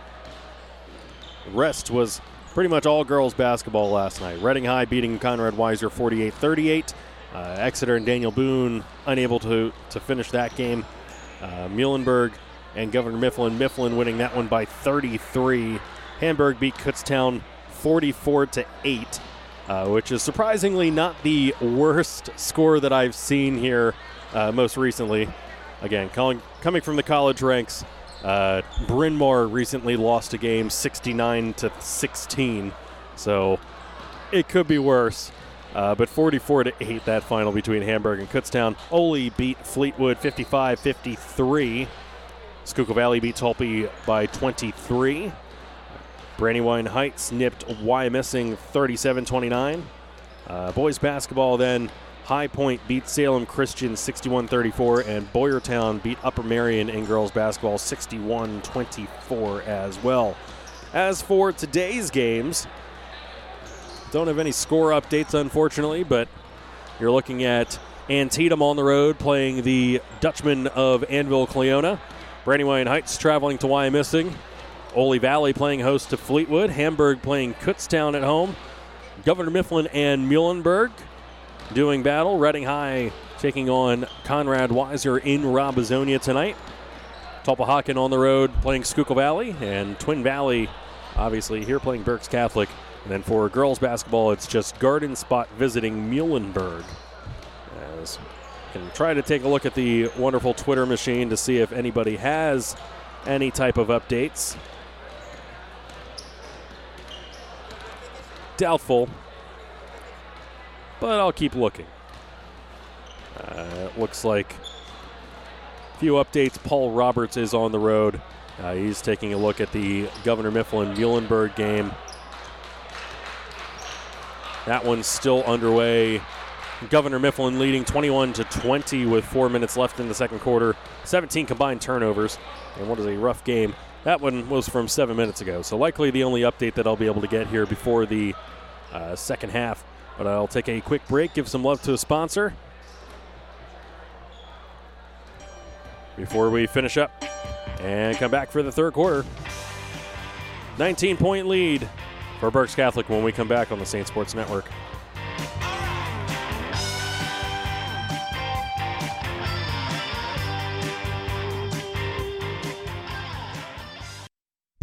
the rest was pretty much all girls basketball last night. Reading High beating Conrad Weiser 48-38. Exeter and Daniel Boone unable to finish that game. Muhlenberg and Governor Mifflin. Mifflin winning that one by 33. Hamburg beat Kutztown 44-8, which is surprisingly not the worst score that I've seen here most recently. Again, coming from the college ranks, Bryn Mawr recently lost a game 69-16, so it could be worse. But 44-8 that final between Hamburg and Kutztown. Oley beat Fleetwood 55-53. Schuylkill Valley beat Tulpe by 23. Brandywine Heights nipped Wyomissing 37-29. Boys basketball then, High Point beat Salem Christian 61-34, and Boyertown beat Upper Marion in girls basketball 61-24 as well. As for today's games, don't have any score updates, unfortunately, but you're looking at Antietam on the road playing the Dutchman of Annville Cleona. Brandywine Heights traveling to Wyomissing. Oley Valley playing host to Fleetwood. Hamburg playing Kutztown at home. Governor Mifflin and Muhlenberg doing battle. Reading High taking on Conrad Weiser in Robizonia tonight. Tulpehocken on the road playing Schuylkill Valley, and Twin Valley obviously here playing Berks Catholic. And then for girls basketball, it's just Garden Spot visiting Muhlenberg. As we can try to take a look at the wonderful Twitter machine to see if anybody has any type of updates. Doubtful. But I'll keep looking. It looks like a few updates. Paul Roberts is on the road. He's taking a look at the Governor Mifflin Muhlenberg game. That one's still underway. Governor Mifflin leading 21-20 with 4 minutes left in the second quarter. 17 combined turnovers. And what is a rough game. That one was from 7 minutes ago. So likely the only update that I'll be able to get here before the second half. But I'll take a quick break, give some love to a sponsor before we finish up and come back for the third quarter. 19-point lead for Berks Catholic when we come back on the Saint Sports Network.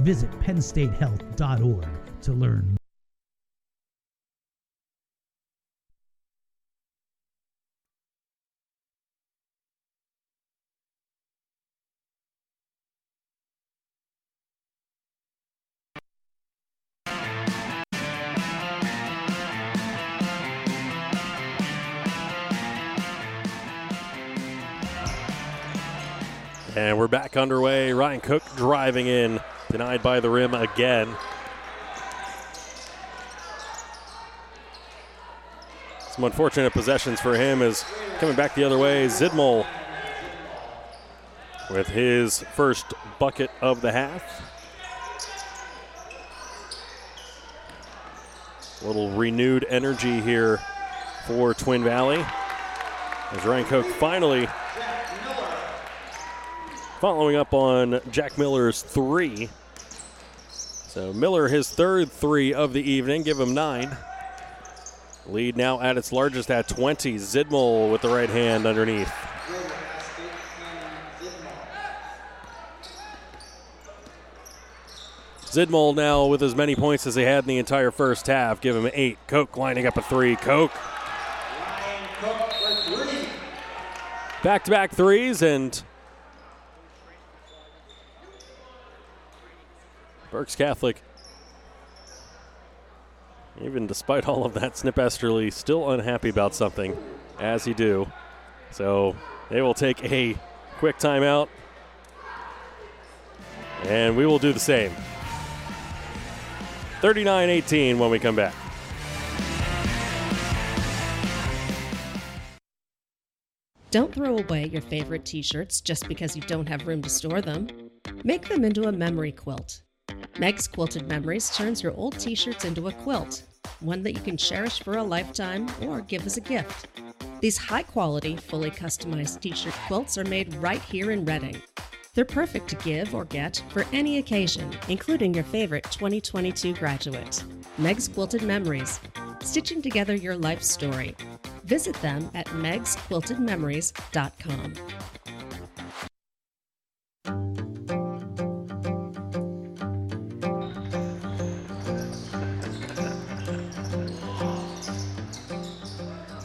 Visit PennStateHealth.org to learn. And we're back underway. Ryan Koch driving in. Denied by the rim again. Some unfortunate possessions for him is coming back the other way. Zidmal with his first bucket of the half. A little renewed energy here for Twin Valley, as Ryan Koch finally following up on Jack Miller's three. So Miller, his third three of the evening, give him 9. Lead now at its largest at 20. Zidmal with the right hand underneath. Zidmal now with as many points as he had in the entire first half. Give him 8. Koch lining up a three. Koch. Back-to-back threes, and Berks Catholic, even despite all of that, Snip Esterly still unhappy about something, as he do. So they will take a quick timeout, and we will do the same. 39-18 when we come back. Don't throw away your favorite t-shirts just because you don't have room to store them. Make them into a memory quilt. Meg's Quilted Memories turns your old t-shirts into a quilt, one that you can cherish for a lifetime or give as a gift. These high-quality, fully customized t-shirt quilts are made right here in Reading. They're perfect to give or get for any occasion, including your favorite 2022 graduate. Meg's Quilted Memories, stitching together your life story. Visit them at megsquiltedmemories.com.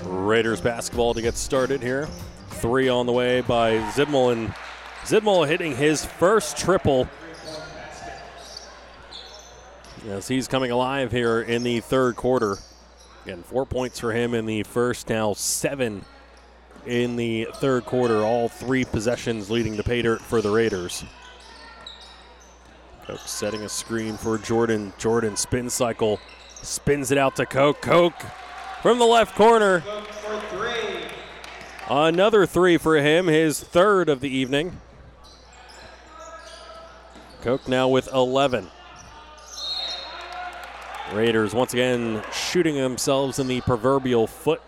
Raiders basketball to get started here. Three on the way by Zidmal, and Zidmal hitting his first triple, as he's coming alive here in the third quarter. Again, 4 points for him in the first, now 7 in the third quarter. All 3 possessions leading to pay dirt for the Raiders. Koch setting a screen for Jordan. Jordan spin cycle, spins it out to Koch. Koch from the left corner. Another three for him, his third of the evening. Koch now with 11. Raiders once again shooting themselves in the proverbial foot,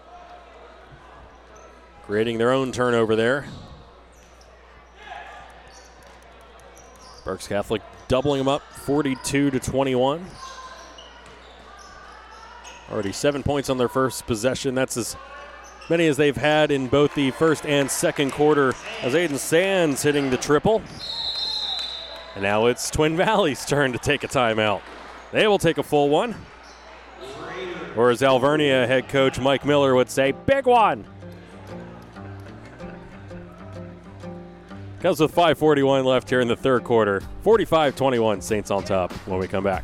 creating their own turnover there. Berks Catholic doubling them up, 42-21. Already 7 points on their first possession. That's as many as they've had in both the first and second quarter, as Aiden Sands hitting the triple. And now it's Twin Valley's turn to take a timeout. They will take a full one. Or as Alvernia head coach Mike Miller would say, big one. Comes with 5:41 left here in the third quarter. 45-21, Saints on top when we come back.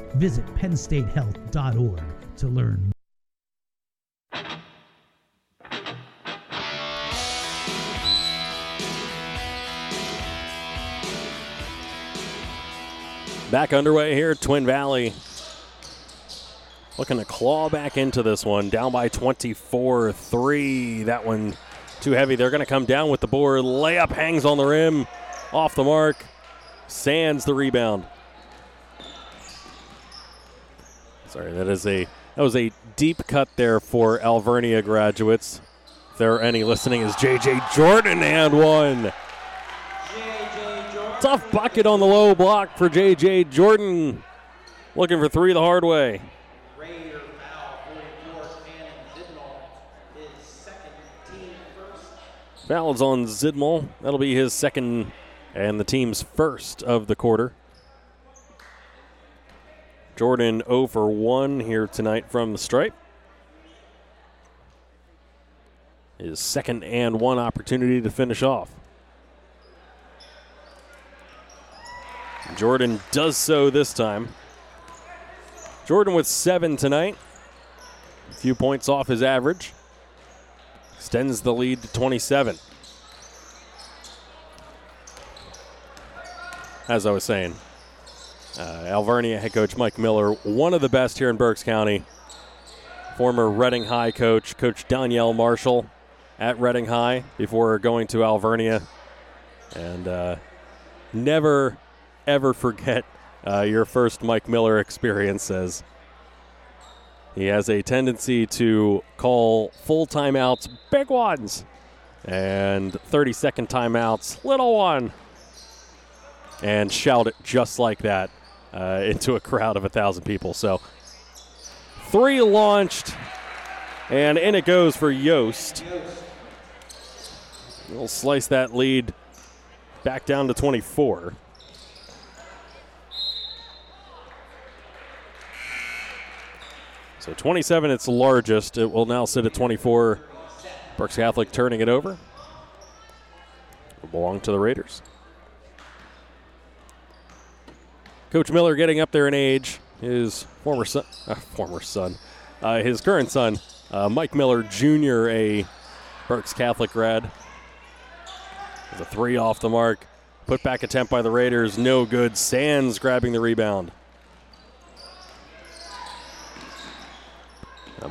Visit PennStateHealth.org to learn. Back underway here, Twin Valley looking to claw back into this one. Down by 24-3. That one too heavy. They're going to come down with the board. Layup hangs on the rim. Off the mark. Sands the rebound. Sorry, that was a deep cut there for Alvernia graduates. If there are any listening, is J.J. Jordan and one. J.J. Jordan. Tough bucket on the low block for J.J. Jordan. Looking for three the hard way. Raider foul, 44, Cannon Zidmal, his second, team first. Foul's on Zidmal. That'll be his second and the team's first of the quarter. Jordan 0 for 1 here tonight from the stripe. His second and one opportunity to finish off. Jordan does so this time. Jordan with 7 tonight. A few points off his average. Extends the lead to 27. As I was saying, Alvernia head coach Mike Miller, one of the best here in Berks County. Former Reading High coach, Coach Danielle Marshall at Reading High before going to Alvernia. And never, ever forget your first Mike Miller experience, as he has a tendency to call full timeouts big ones and 30-second timeouts little one, and shout it just like that into a crowd of 1,000 people. So 3 launched, and in it goes for Yost. He'll slice that lead back down to 24. So 27, its largest. It will now sit at 24. Berks Catholic turning it over. It'll belong to the Raiders. Coach Miller getting up there in age. His current son, Mike Miller Jr., a Berks Catholic grad. There's a 3 off the mark. Put back attempt by the Raiders. No good. Sands grabbing the rebound.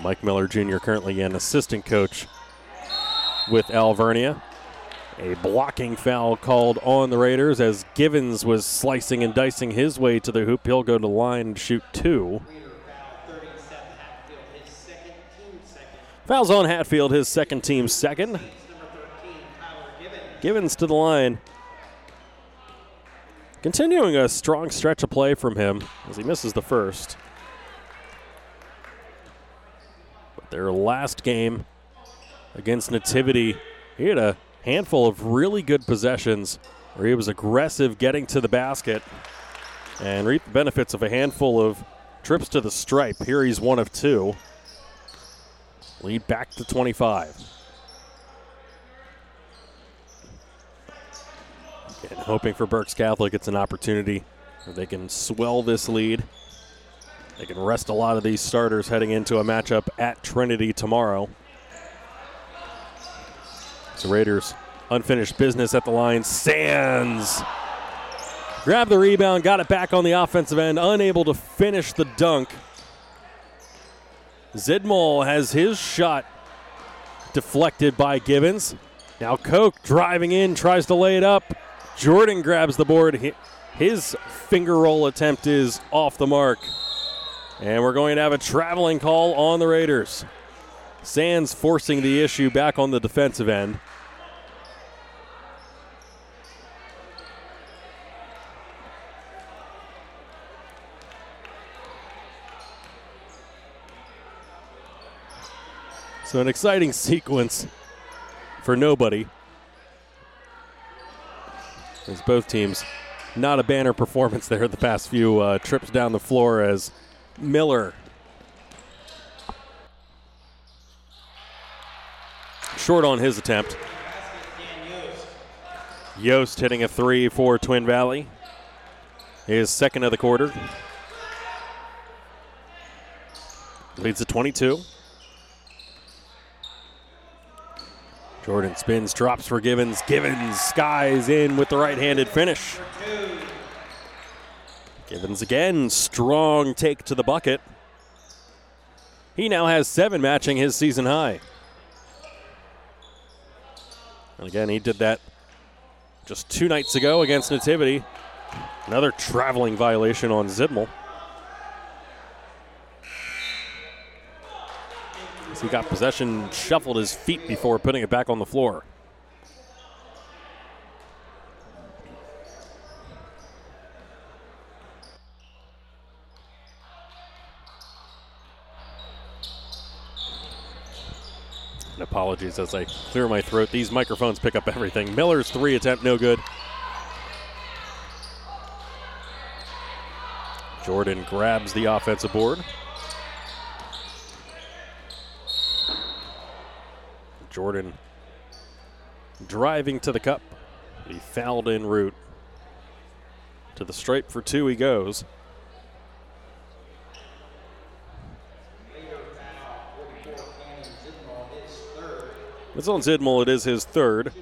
Mike Miller Jr. currently an assistant coach with Alvernia. A blocking foul called on the Raiders as Gibbons was slicing and dicing his way to the hoop. He'll go to the line and shoot 2. Foul's on Hatfield, his second, team second. Gibbons to the line. Continuing a strong stretch of play from him as he misses the first. Their last game against Nativity, he had a handful of really good possessions where he was aggressive getting to the basket and reaped the benefits of a handful of trips to the stripe. Here he's 1 of 2. Lead back to 25. And hoping for Berks Catholic, it's an opportunity where they can swell this lead. They can rest a lot of these starters heading into a matchup at Trinity tomorrow. So Raiders unfinished business at the line. Sands grabbed the rebound, got it back on the offensive end, unable to finish the dunk. Zidmal has his shot deflected by Gibbons. Now Koch driving in, tries to lay it up. Jordan grabs the board. His finger roll attempt is off the mark. And we're going to have a traveling call on the Raiders. Sands forcing the issue back on the defensive end. So an exciting sequence for nobody, as both teams, not a banner performance there the past few trips down the floor as Miller short on his attempt. Yost hitting a 3 for Twin Valley, his second of the quarter. Leads to 22. Jordan spins, drops for Gibbons. Gibbons skies in with the right-handed finish. Gibbons again, strong take to the bucket. He now has 7, matching his season high. And again, he did that just 2 nights ago against Nativity. Another traveling violation on Zidmal. As he got possession, shuffled his feet before putting it back on the floor. And apologies as I clear my throat. These microphones pick up everything. Miller's three attempt, no good. Jordan grabs the offensive board. Jordan driving to the cup. He fouled en route. To the stripe for two he goes. It's on Zidmal, it is his third.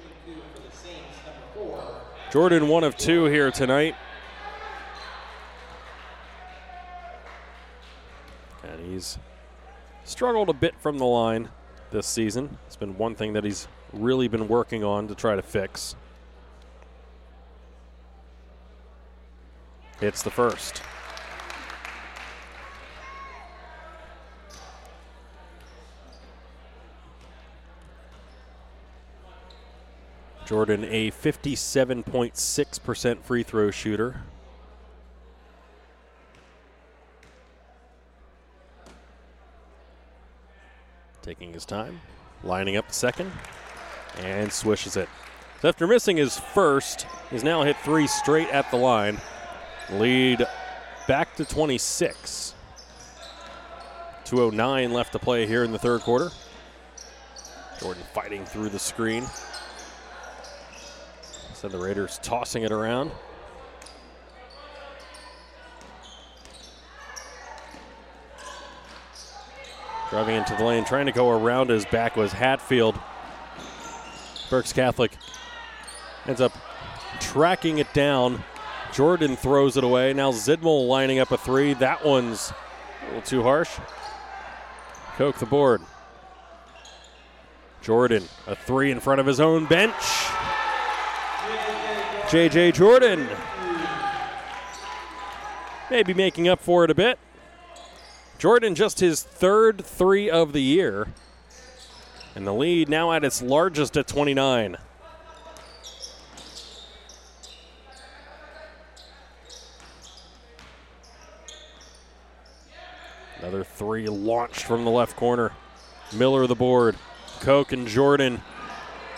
Jordan one of two here tonight. And he's struggled a bit from the line this season. It's been one thing that he's really been working on to try to fix. Hits the first. Jordan, a 57.6% free throw shooter. Taking his time, lining up second, and swishes it. So after missing his first, he's now hit three straight at the line. Lead back to 26. 2:09 left to play here in the third quarter. Jordan fighting through the screen. So the Raiders tossing it around. Driving into the lane, trying to go around his back was Hatfield. Berks Catholic ends up tracking it down. Jordan throws it away. Now Zidmal lining up a three. That one's a little too harsh. Koch the board. Jordan, a three in front of his own bench. J.J. Jordan maybe making up for it a bit. Jordan just his third three of the year. And the lead now at its largest at 29. Another three launched from the left corner. Miller the board. Koch and Jordan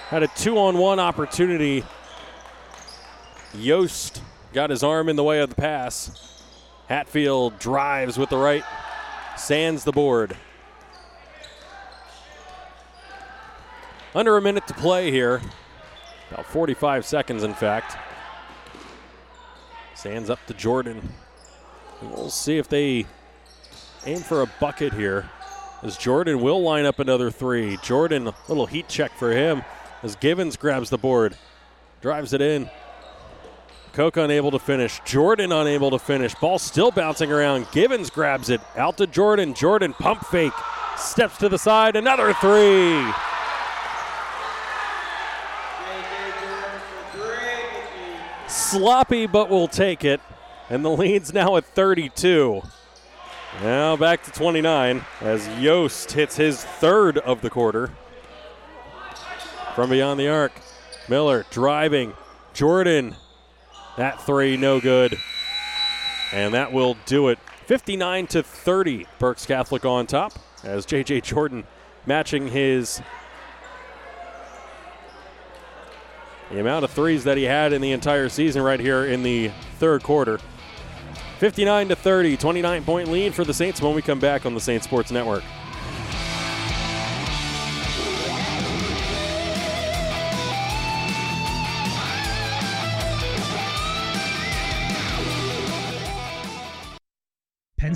had a 2-on-1 opportunity. Yost got his arm in the way of the pass. Hatfield drives with the right. Sands the board. Under a minute to play here. About 45 seconds, in fact. Sands up to Jordan. We'll see if they aim for a bucket here, as Jordan will line up another three. Jordan, a little heat check for him, as Gibbons grabs the board. Drives it in. Koch unable to finish. Jordan unable to finish. Ball still bouncing around. Gibbons grabs it. Out to Jordan. Jordan pump fake. Steps to the side. Another three. Sloppy, but we'll take it. And the lead's now at 32. Now back to 29 as Yost hits his third of the quarter. From beyond the arc. Miller driving. Jordan. That three, no good. And that will do it. 59-30, Berks Catholic on top, as J.J. Jordan matching the amount of threes that he had in the entire season right here in the third quarter. 59-30, 29-point lead for the Saints when we come back on the Saints Sports Network. Penn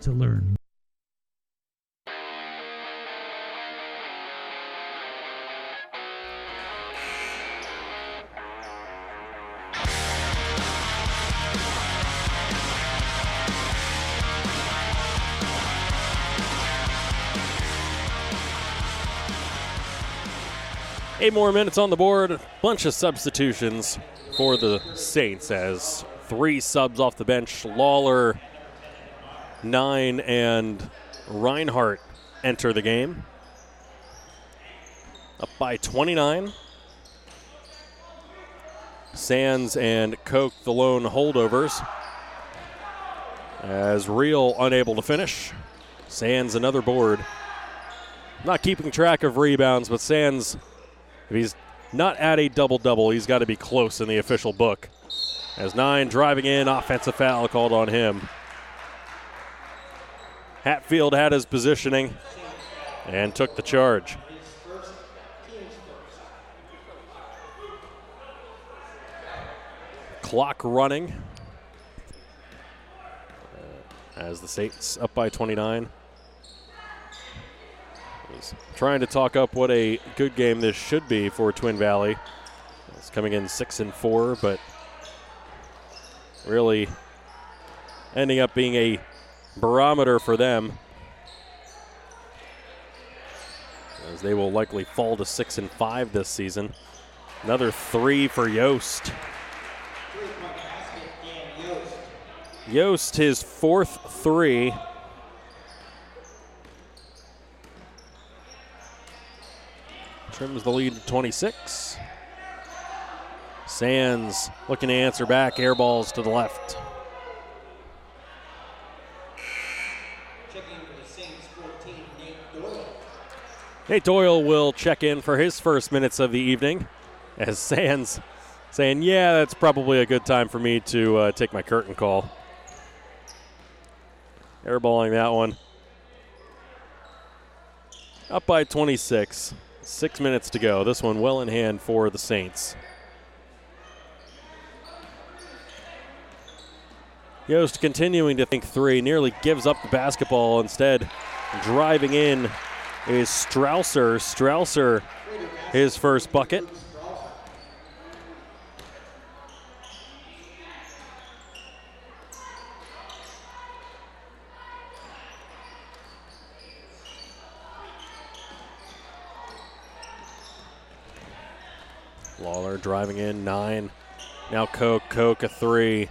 to learn. 8 more minutes on the board. Bunch of substitutions for the Saints as 3 subs off the bench. Lawler, Nine, and Reinhardt enter the game. Up by 29. Sands and Koch, the lone holdovers, as Real unable to finish. Sands another board. Not keeping track of rebounds, but Sands, if he's not at a double-double, he's got to be close in the official book. As Nine driving in, offensive foul called on him. Hatfield had his positioning and took the charge. Clock running as the Saints up by 29. He's trying to talk up what a good game this should be for Twin Valley. It's coming in 6-4, but really ending up being a barometer for them, as they will likely fall to 6-5 this season. Another 3 for Yost. Yost, his 4th 3. Trims the lead to 26. Sands looking to answer back, air balls to the left. Nate Doyle will check in for his first minutes of the evening, as Sands saying, yeah, that's probably a good time for me to take my curtain call. Airballing that one. Up by 26, 6 minutes to go. This one well in hand for the Saints. Yost continuing to think three, nearly gives up the basketball. Instead, driving in is Strausser. Strausser, his first bucket. Lawler driving in, Nine. Now Koch, Koch a 3.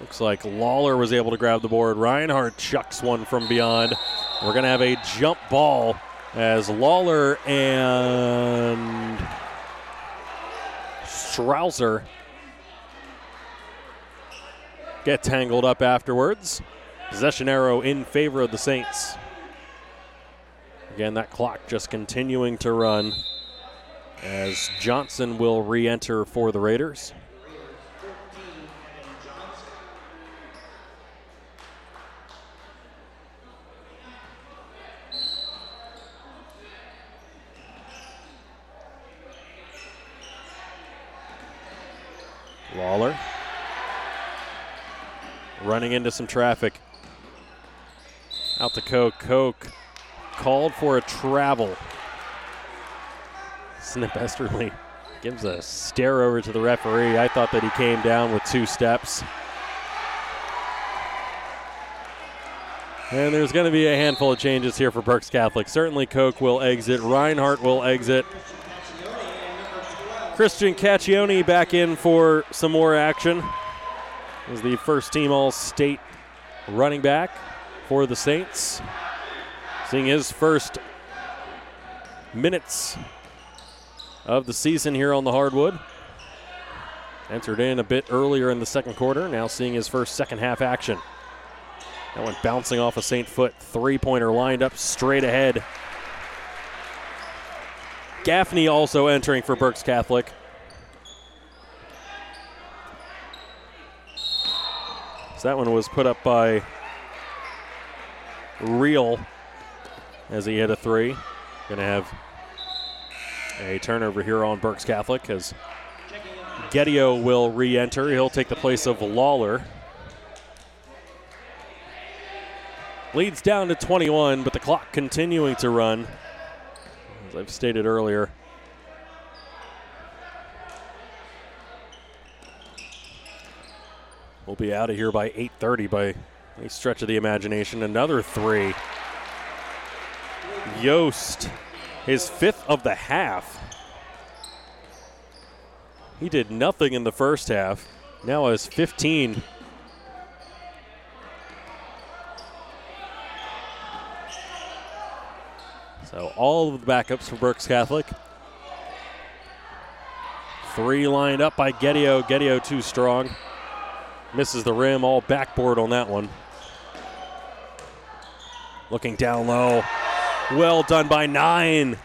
Looks like Lawler was able to grab the board. Reinhardt chucks one from beyond. We're going to have a jump ball as Lawler and Strausser get tangled up afterwards. Possession arrow in favor of the Saints. Again, that clock just continuing to run as Johnson will re-enter for the Raiders. Lawler running into some traffic. Out to Koch. Koch called for a travel. Snip Esterly gives a stare over to the referee. I thought that he came down with 2 steps. And there's going to be a handful of changes here for Berks Catholic. Certainly Koch will exit. Reinhardt will exit. Christian Caccione back in for some more action. He's the first team All-State running back for the Saints. Seeing his first minutes of the season here on the hardwood. Entered in a bit earlier in the second quarter. Now seeing his first second half action. That one bouncing off a Saint foot. 3-pointer lined up straight ahead. Gaffney also entering for Berks Catholic. So that one was put up by Real as he hit a 3. Going to have a turnover here on Berks Catholic as Gedio will re-enter. He'll take the place of Lawler. Leads down to 21, but the clock continuing to run. As I've stated earlier, we'll be out of here by 8:30 by any stretch of the imagination. Another 3. Yost, his fifth of the half. He did nothing in the first half. Now has 15. So all of the backups for Berks Catholic. Three lined up by Gedio. Gedio too strong. Misses the rim, all backboard on that one. Looking down low. Well done by Nine.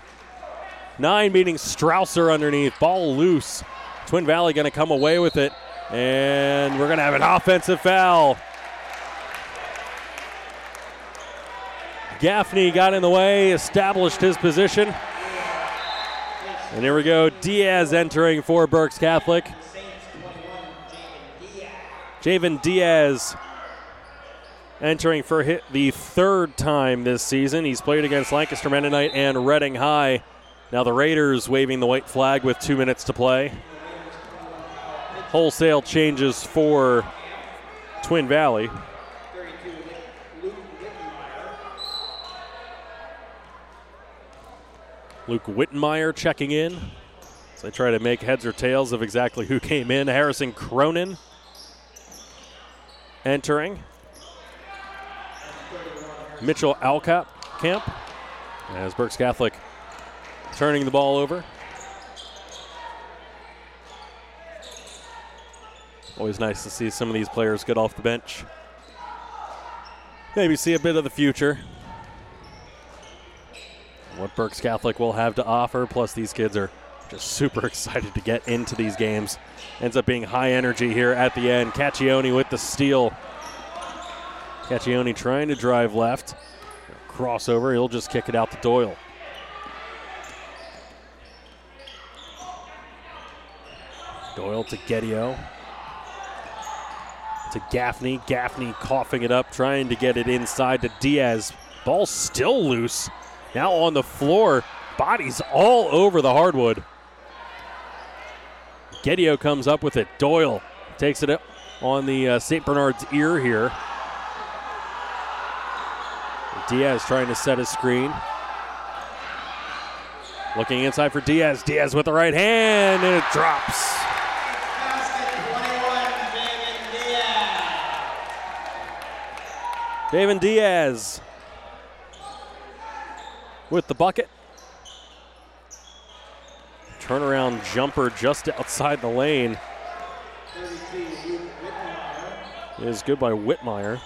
Nine beating Strausser underneath. Ball loose. Twin Valley going to come away with it. And we're going to have an offensive foul. Gaffney got in the way, established his position. And here we go, Diaz entering for Berks Catholic. Javen Diaz entering for the third time this season. He's played against Lancaster Mennonite and Reading High. Now the Raiders waving the white flag with 2 minutes to play. Wholesale changes for Twin Valley. Luke Wittenmeyer checking in. So they try to make heads or tails of exactly who came in. Harrison Cronin entering. Mitchell Alcott Camp as Berks Catholic turning the ball over. Always nice to see some of these players get off the bench. Maybe see a bit of the future. What Berks Catholic will have to offer, plus these kids are just super excited to get into these games. Ends up being high energy here at the end. Caccione with the steal. Caccione trying to drive left. Crossover, he'll just kick it out to Doyle. Doyle to Gedio. To Gaffney. Gaffney coughing it up, trying to get it inside to Diaz. Ball still loose. Now on the floor, bodies all over the hardwood. Gedio comes up with it. Doyle takes it up on the St. Bernard's ear here. Diaz trying to set a screen. Looking inside for Diaz. Diaz with the right hand, and it drops. David Diaz with the bucket. Turnaround jumper just outside the lane. It is good by Wittenmeyer.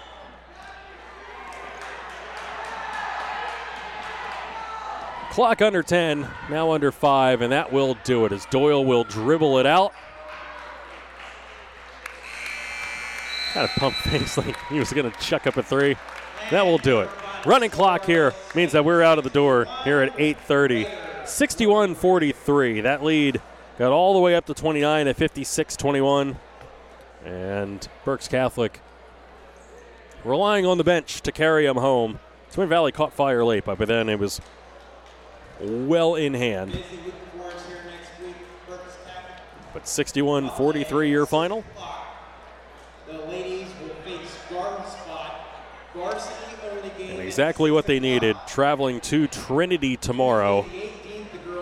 Clock under 10, now under 5, and that will do it as Doyle will dribble it out. Kind of pumped things like he was going to chuck up a three. That will do it. Running clock here means that we're out of the door here at 8:30. 61-43. That lead got all the way up to 29 at 56-21. And Berks Catholic relying on the bench to carry them home. Twin Valley caught fire late, but by then it was well in hand. But 61-43 your final. The ladies will face Garden Spot. Garden. Exactly what they needed, traveling to Trinity tomorrow,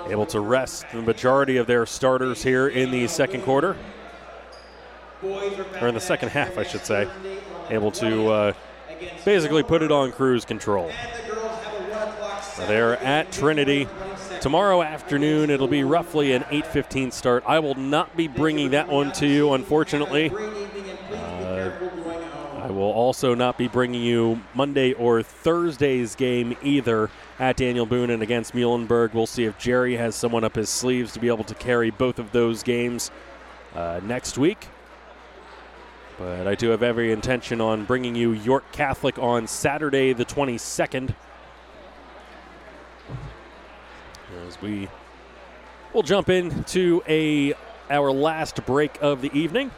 able to rest the majority of their starters here in the second quarter, or in the second half, I should say, able to basically put it on cruise control. They're at Trinity. Tomorrow afternoon, it'll be roughly an 8:15 start. I will not be bringing that one to you, unfortunately. I will also not be bringing you Monday or Thursday's game either at Daniel Boone and against Muhlenberg. We'll see if Jerry has someone up his sleeves to be able to carry both of those games next week. But I do have every intention on bringing you York Catholic on Saturday the 22nd. As we will jump into our last break of the evening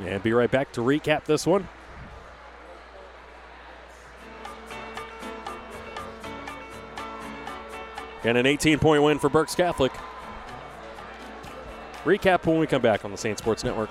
and be right back to recap this one. And an 18-point win for Berks Catholic. Recap when we come back on the Saints Sports Network.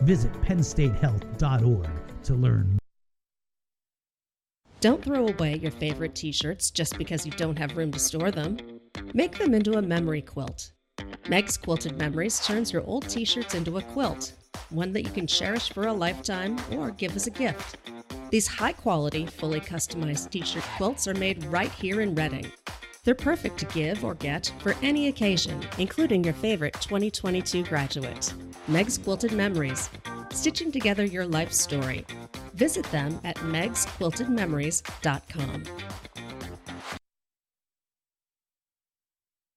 Visit PennStateHealth.org to learn. Don't throw away your favorite t-shirts just because you don't have room to store them. Make them into a memory quilt. Meg's Quilted Memories turns your old t-shirts into a quilt, one that you can cherish for a lifetime or give as a gift. These high-quality, fully customized t-shirt quilts are made right here in Reading. They're perfect to give or get for any occasion, including your favorite 2022 graduate. Meg's Quilted Memories, stitching together your life story. Visit them at megsquiltedmemories.com.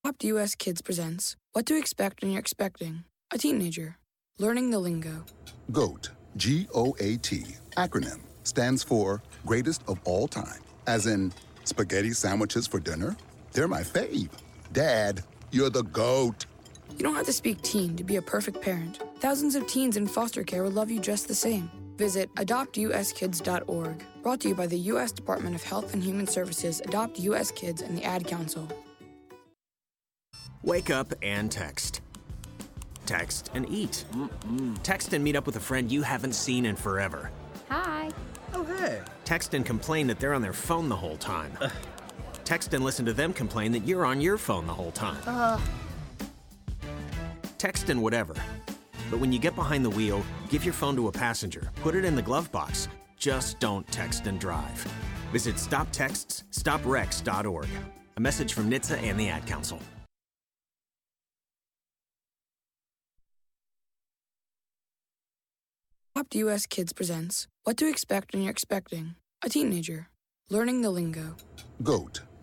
Apt US Kids presents What to Expect When You're Expecting a Teenager. Learning the lingo. GOAT, G-O-A-T, acronym, stands for Greatest of All Time, as in spaghetti sandwiches for dinner. They're my fave. Dad, you're the GOAT. You don't have to speak teen to be a perfect parent. Thousands of teens in foster care will love you just the same. Visit adoptuskids.org. Brought to you by the U.S. Department of Health and Human Services, Adopt U.S. Kids, and the Ad Council. Wake up and text. Text and eat. Mm-mm. Text and meet up with a friend you haven't seen in forever. Hi. Oh, hey. Text and complain that they're on their phone the whole time. Text and listen to them complain that you're on your phone the whole time. Text and whatever. But when you get behind the wheel, give your phone to a passenger, put it in the glove box. Just don't text and drive. Visit StopTextsStopWrecks.org. A message from NHTSA and the Ad Council. Apt US Kids presents What to Expect When You're Expecting a Teenager. Learning the lingo. GOAT,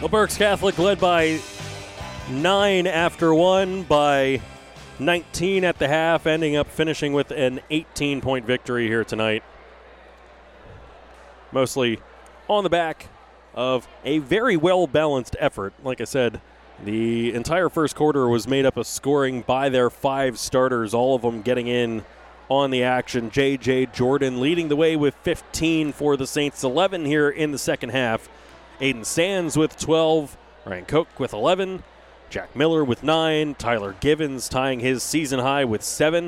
Well, Berks Catholic led by 9 after 1, by 19 at the half, ending up finishing with an 18-point victory here tonight. Mostly on the back of a very well-balanced effort. Like I said, the entire first quarter was made up of scoring by their 5 starters, all of them getting in on the action. J.J. Jordan leading the way with 15 for the Saints, 11 here in the second half. Aiden Sands with 12, Ryan Koch with 11, Jack Miller with 9, Tyler Gibbons tying his season high with 7,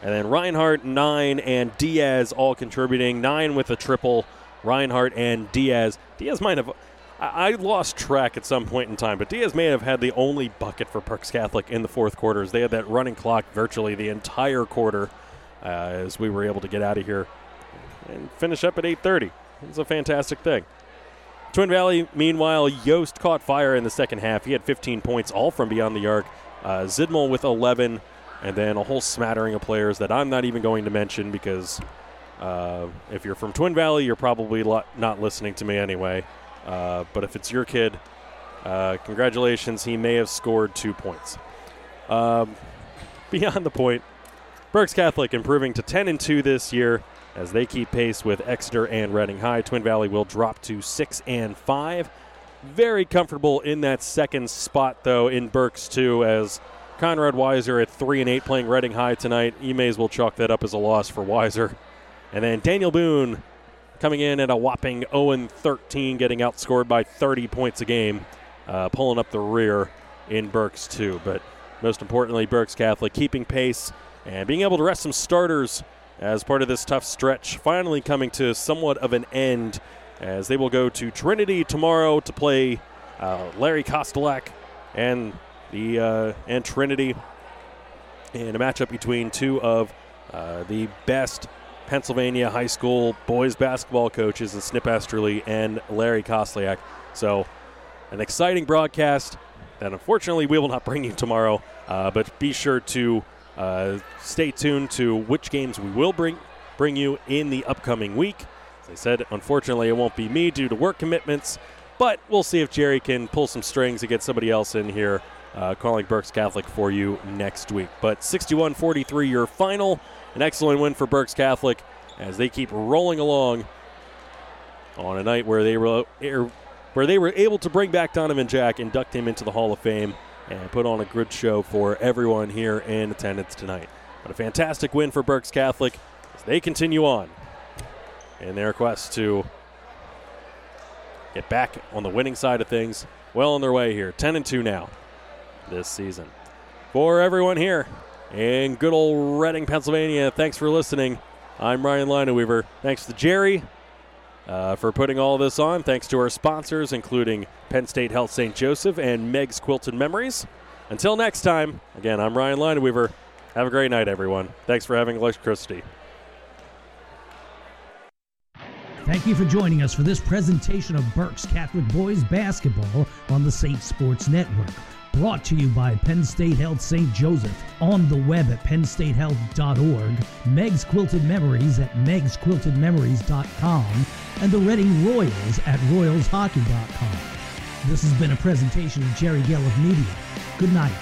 and then Reinhardt, 9, and Diaz all contributing. 9 with a triple, Reinhardt and Diaz. Diaz might have, I lost track at some point in time, but Diaz may have had the only bucket for Berks Catholic in the fourth quarter, as they had that running clock virtually the entire quarter as we were able to get out of here and finish up at 8:30. It's a fantastic thing. Twin Valley, meanwhile, Yost caught fire in the second half. He had 15 points, all from beyond the arc. Zidmal with 11, and then a whole smattering of players that I'm not even going to mention because if you're from Twin Valley, you're probably not listening to me anyway. But if it's your kid, congratulations. He may have scored 2 points. Beyond the point, Berks Catholic improving to 10-2 this year, as they keep pace with Exeter and Reading High. Twin Valley will drop to 6-5. Very comfortable in that second spot, though, in Berks 2, as Conrad Weiser at 3-8 playing Reading High tonight. You may as well chalk that up as a loss for Weiser. And then Daniel Boone coming in at a whopping 0-13, getting outscored by 30 points a game, pulling up the rear in Berks 2. But most importantly, Berks Catholic keeping pace and being able to rest some starters as part of this tough stretch, finally coming to somewhat of an end, as they will go to Trinity tomorrow to play Larry Kosliak and and Trinity in a matchup between two of the best Pennsylvania high school boys basketball coaches, and Snip Esterly and Larry Kosliak. So an exciting broadcast that unfortunately we will not bring you tomorrow, but be sure to stay tuned to which games we will bring you in the upcoming week. As I said, unfortunately it won't be me due to work commitments, but we'll see if Jerry can pull some strings and get somebody else in here calling Berks Catholic for you next week. But 61-43 your final. An excellent win for Berks Catholic as they keep rolling along on a night where they were able to bring back Donovan Jack, induct him into the Hall of Fame, and put on a good show for everyone here in attendance tonight. But a fantastic win for Berks Catholic as they continue on in their quest to get back on the winning side of things. Well on their way here, 10-2 now this season. For everyone here in good old Reading, Pennsylvania, thanks for listening. I'm Ryan Lineweaver. Thanks to Jerry for putting all this on. Thanks to our sponsors, including Penn State Health St. Joseph and Meg's Quilted Memories. Until next time, again, I'm Ryan Lineweaver. Have a great night, everyone. Thanks for having electricity. Thank you for joining us for this presentation of Berks Catholic Boys Basketball on the Saint Sports Network. Brought to you by Penn State Health St. Joseph, on the web at pennstatehealth.org, Meg's Quilted Memories at megsquiltedmemories.com, and the Reading Royals at royalshockey.com. This has been a presentation of Jerry Gelliff Media. Good night.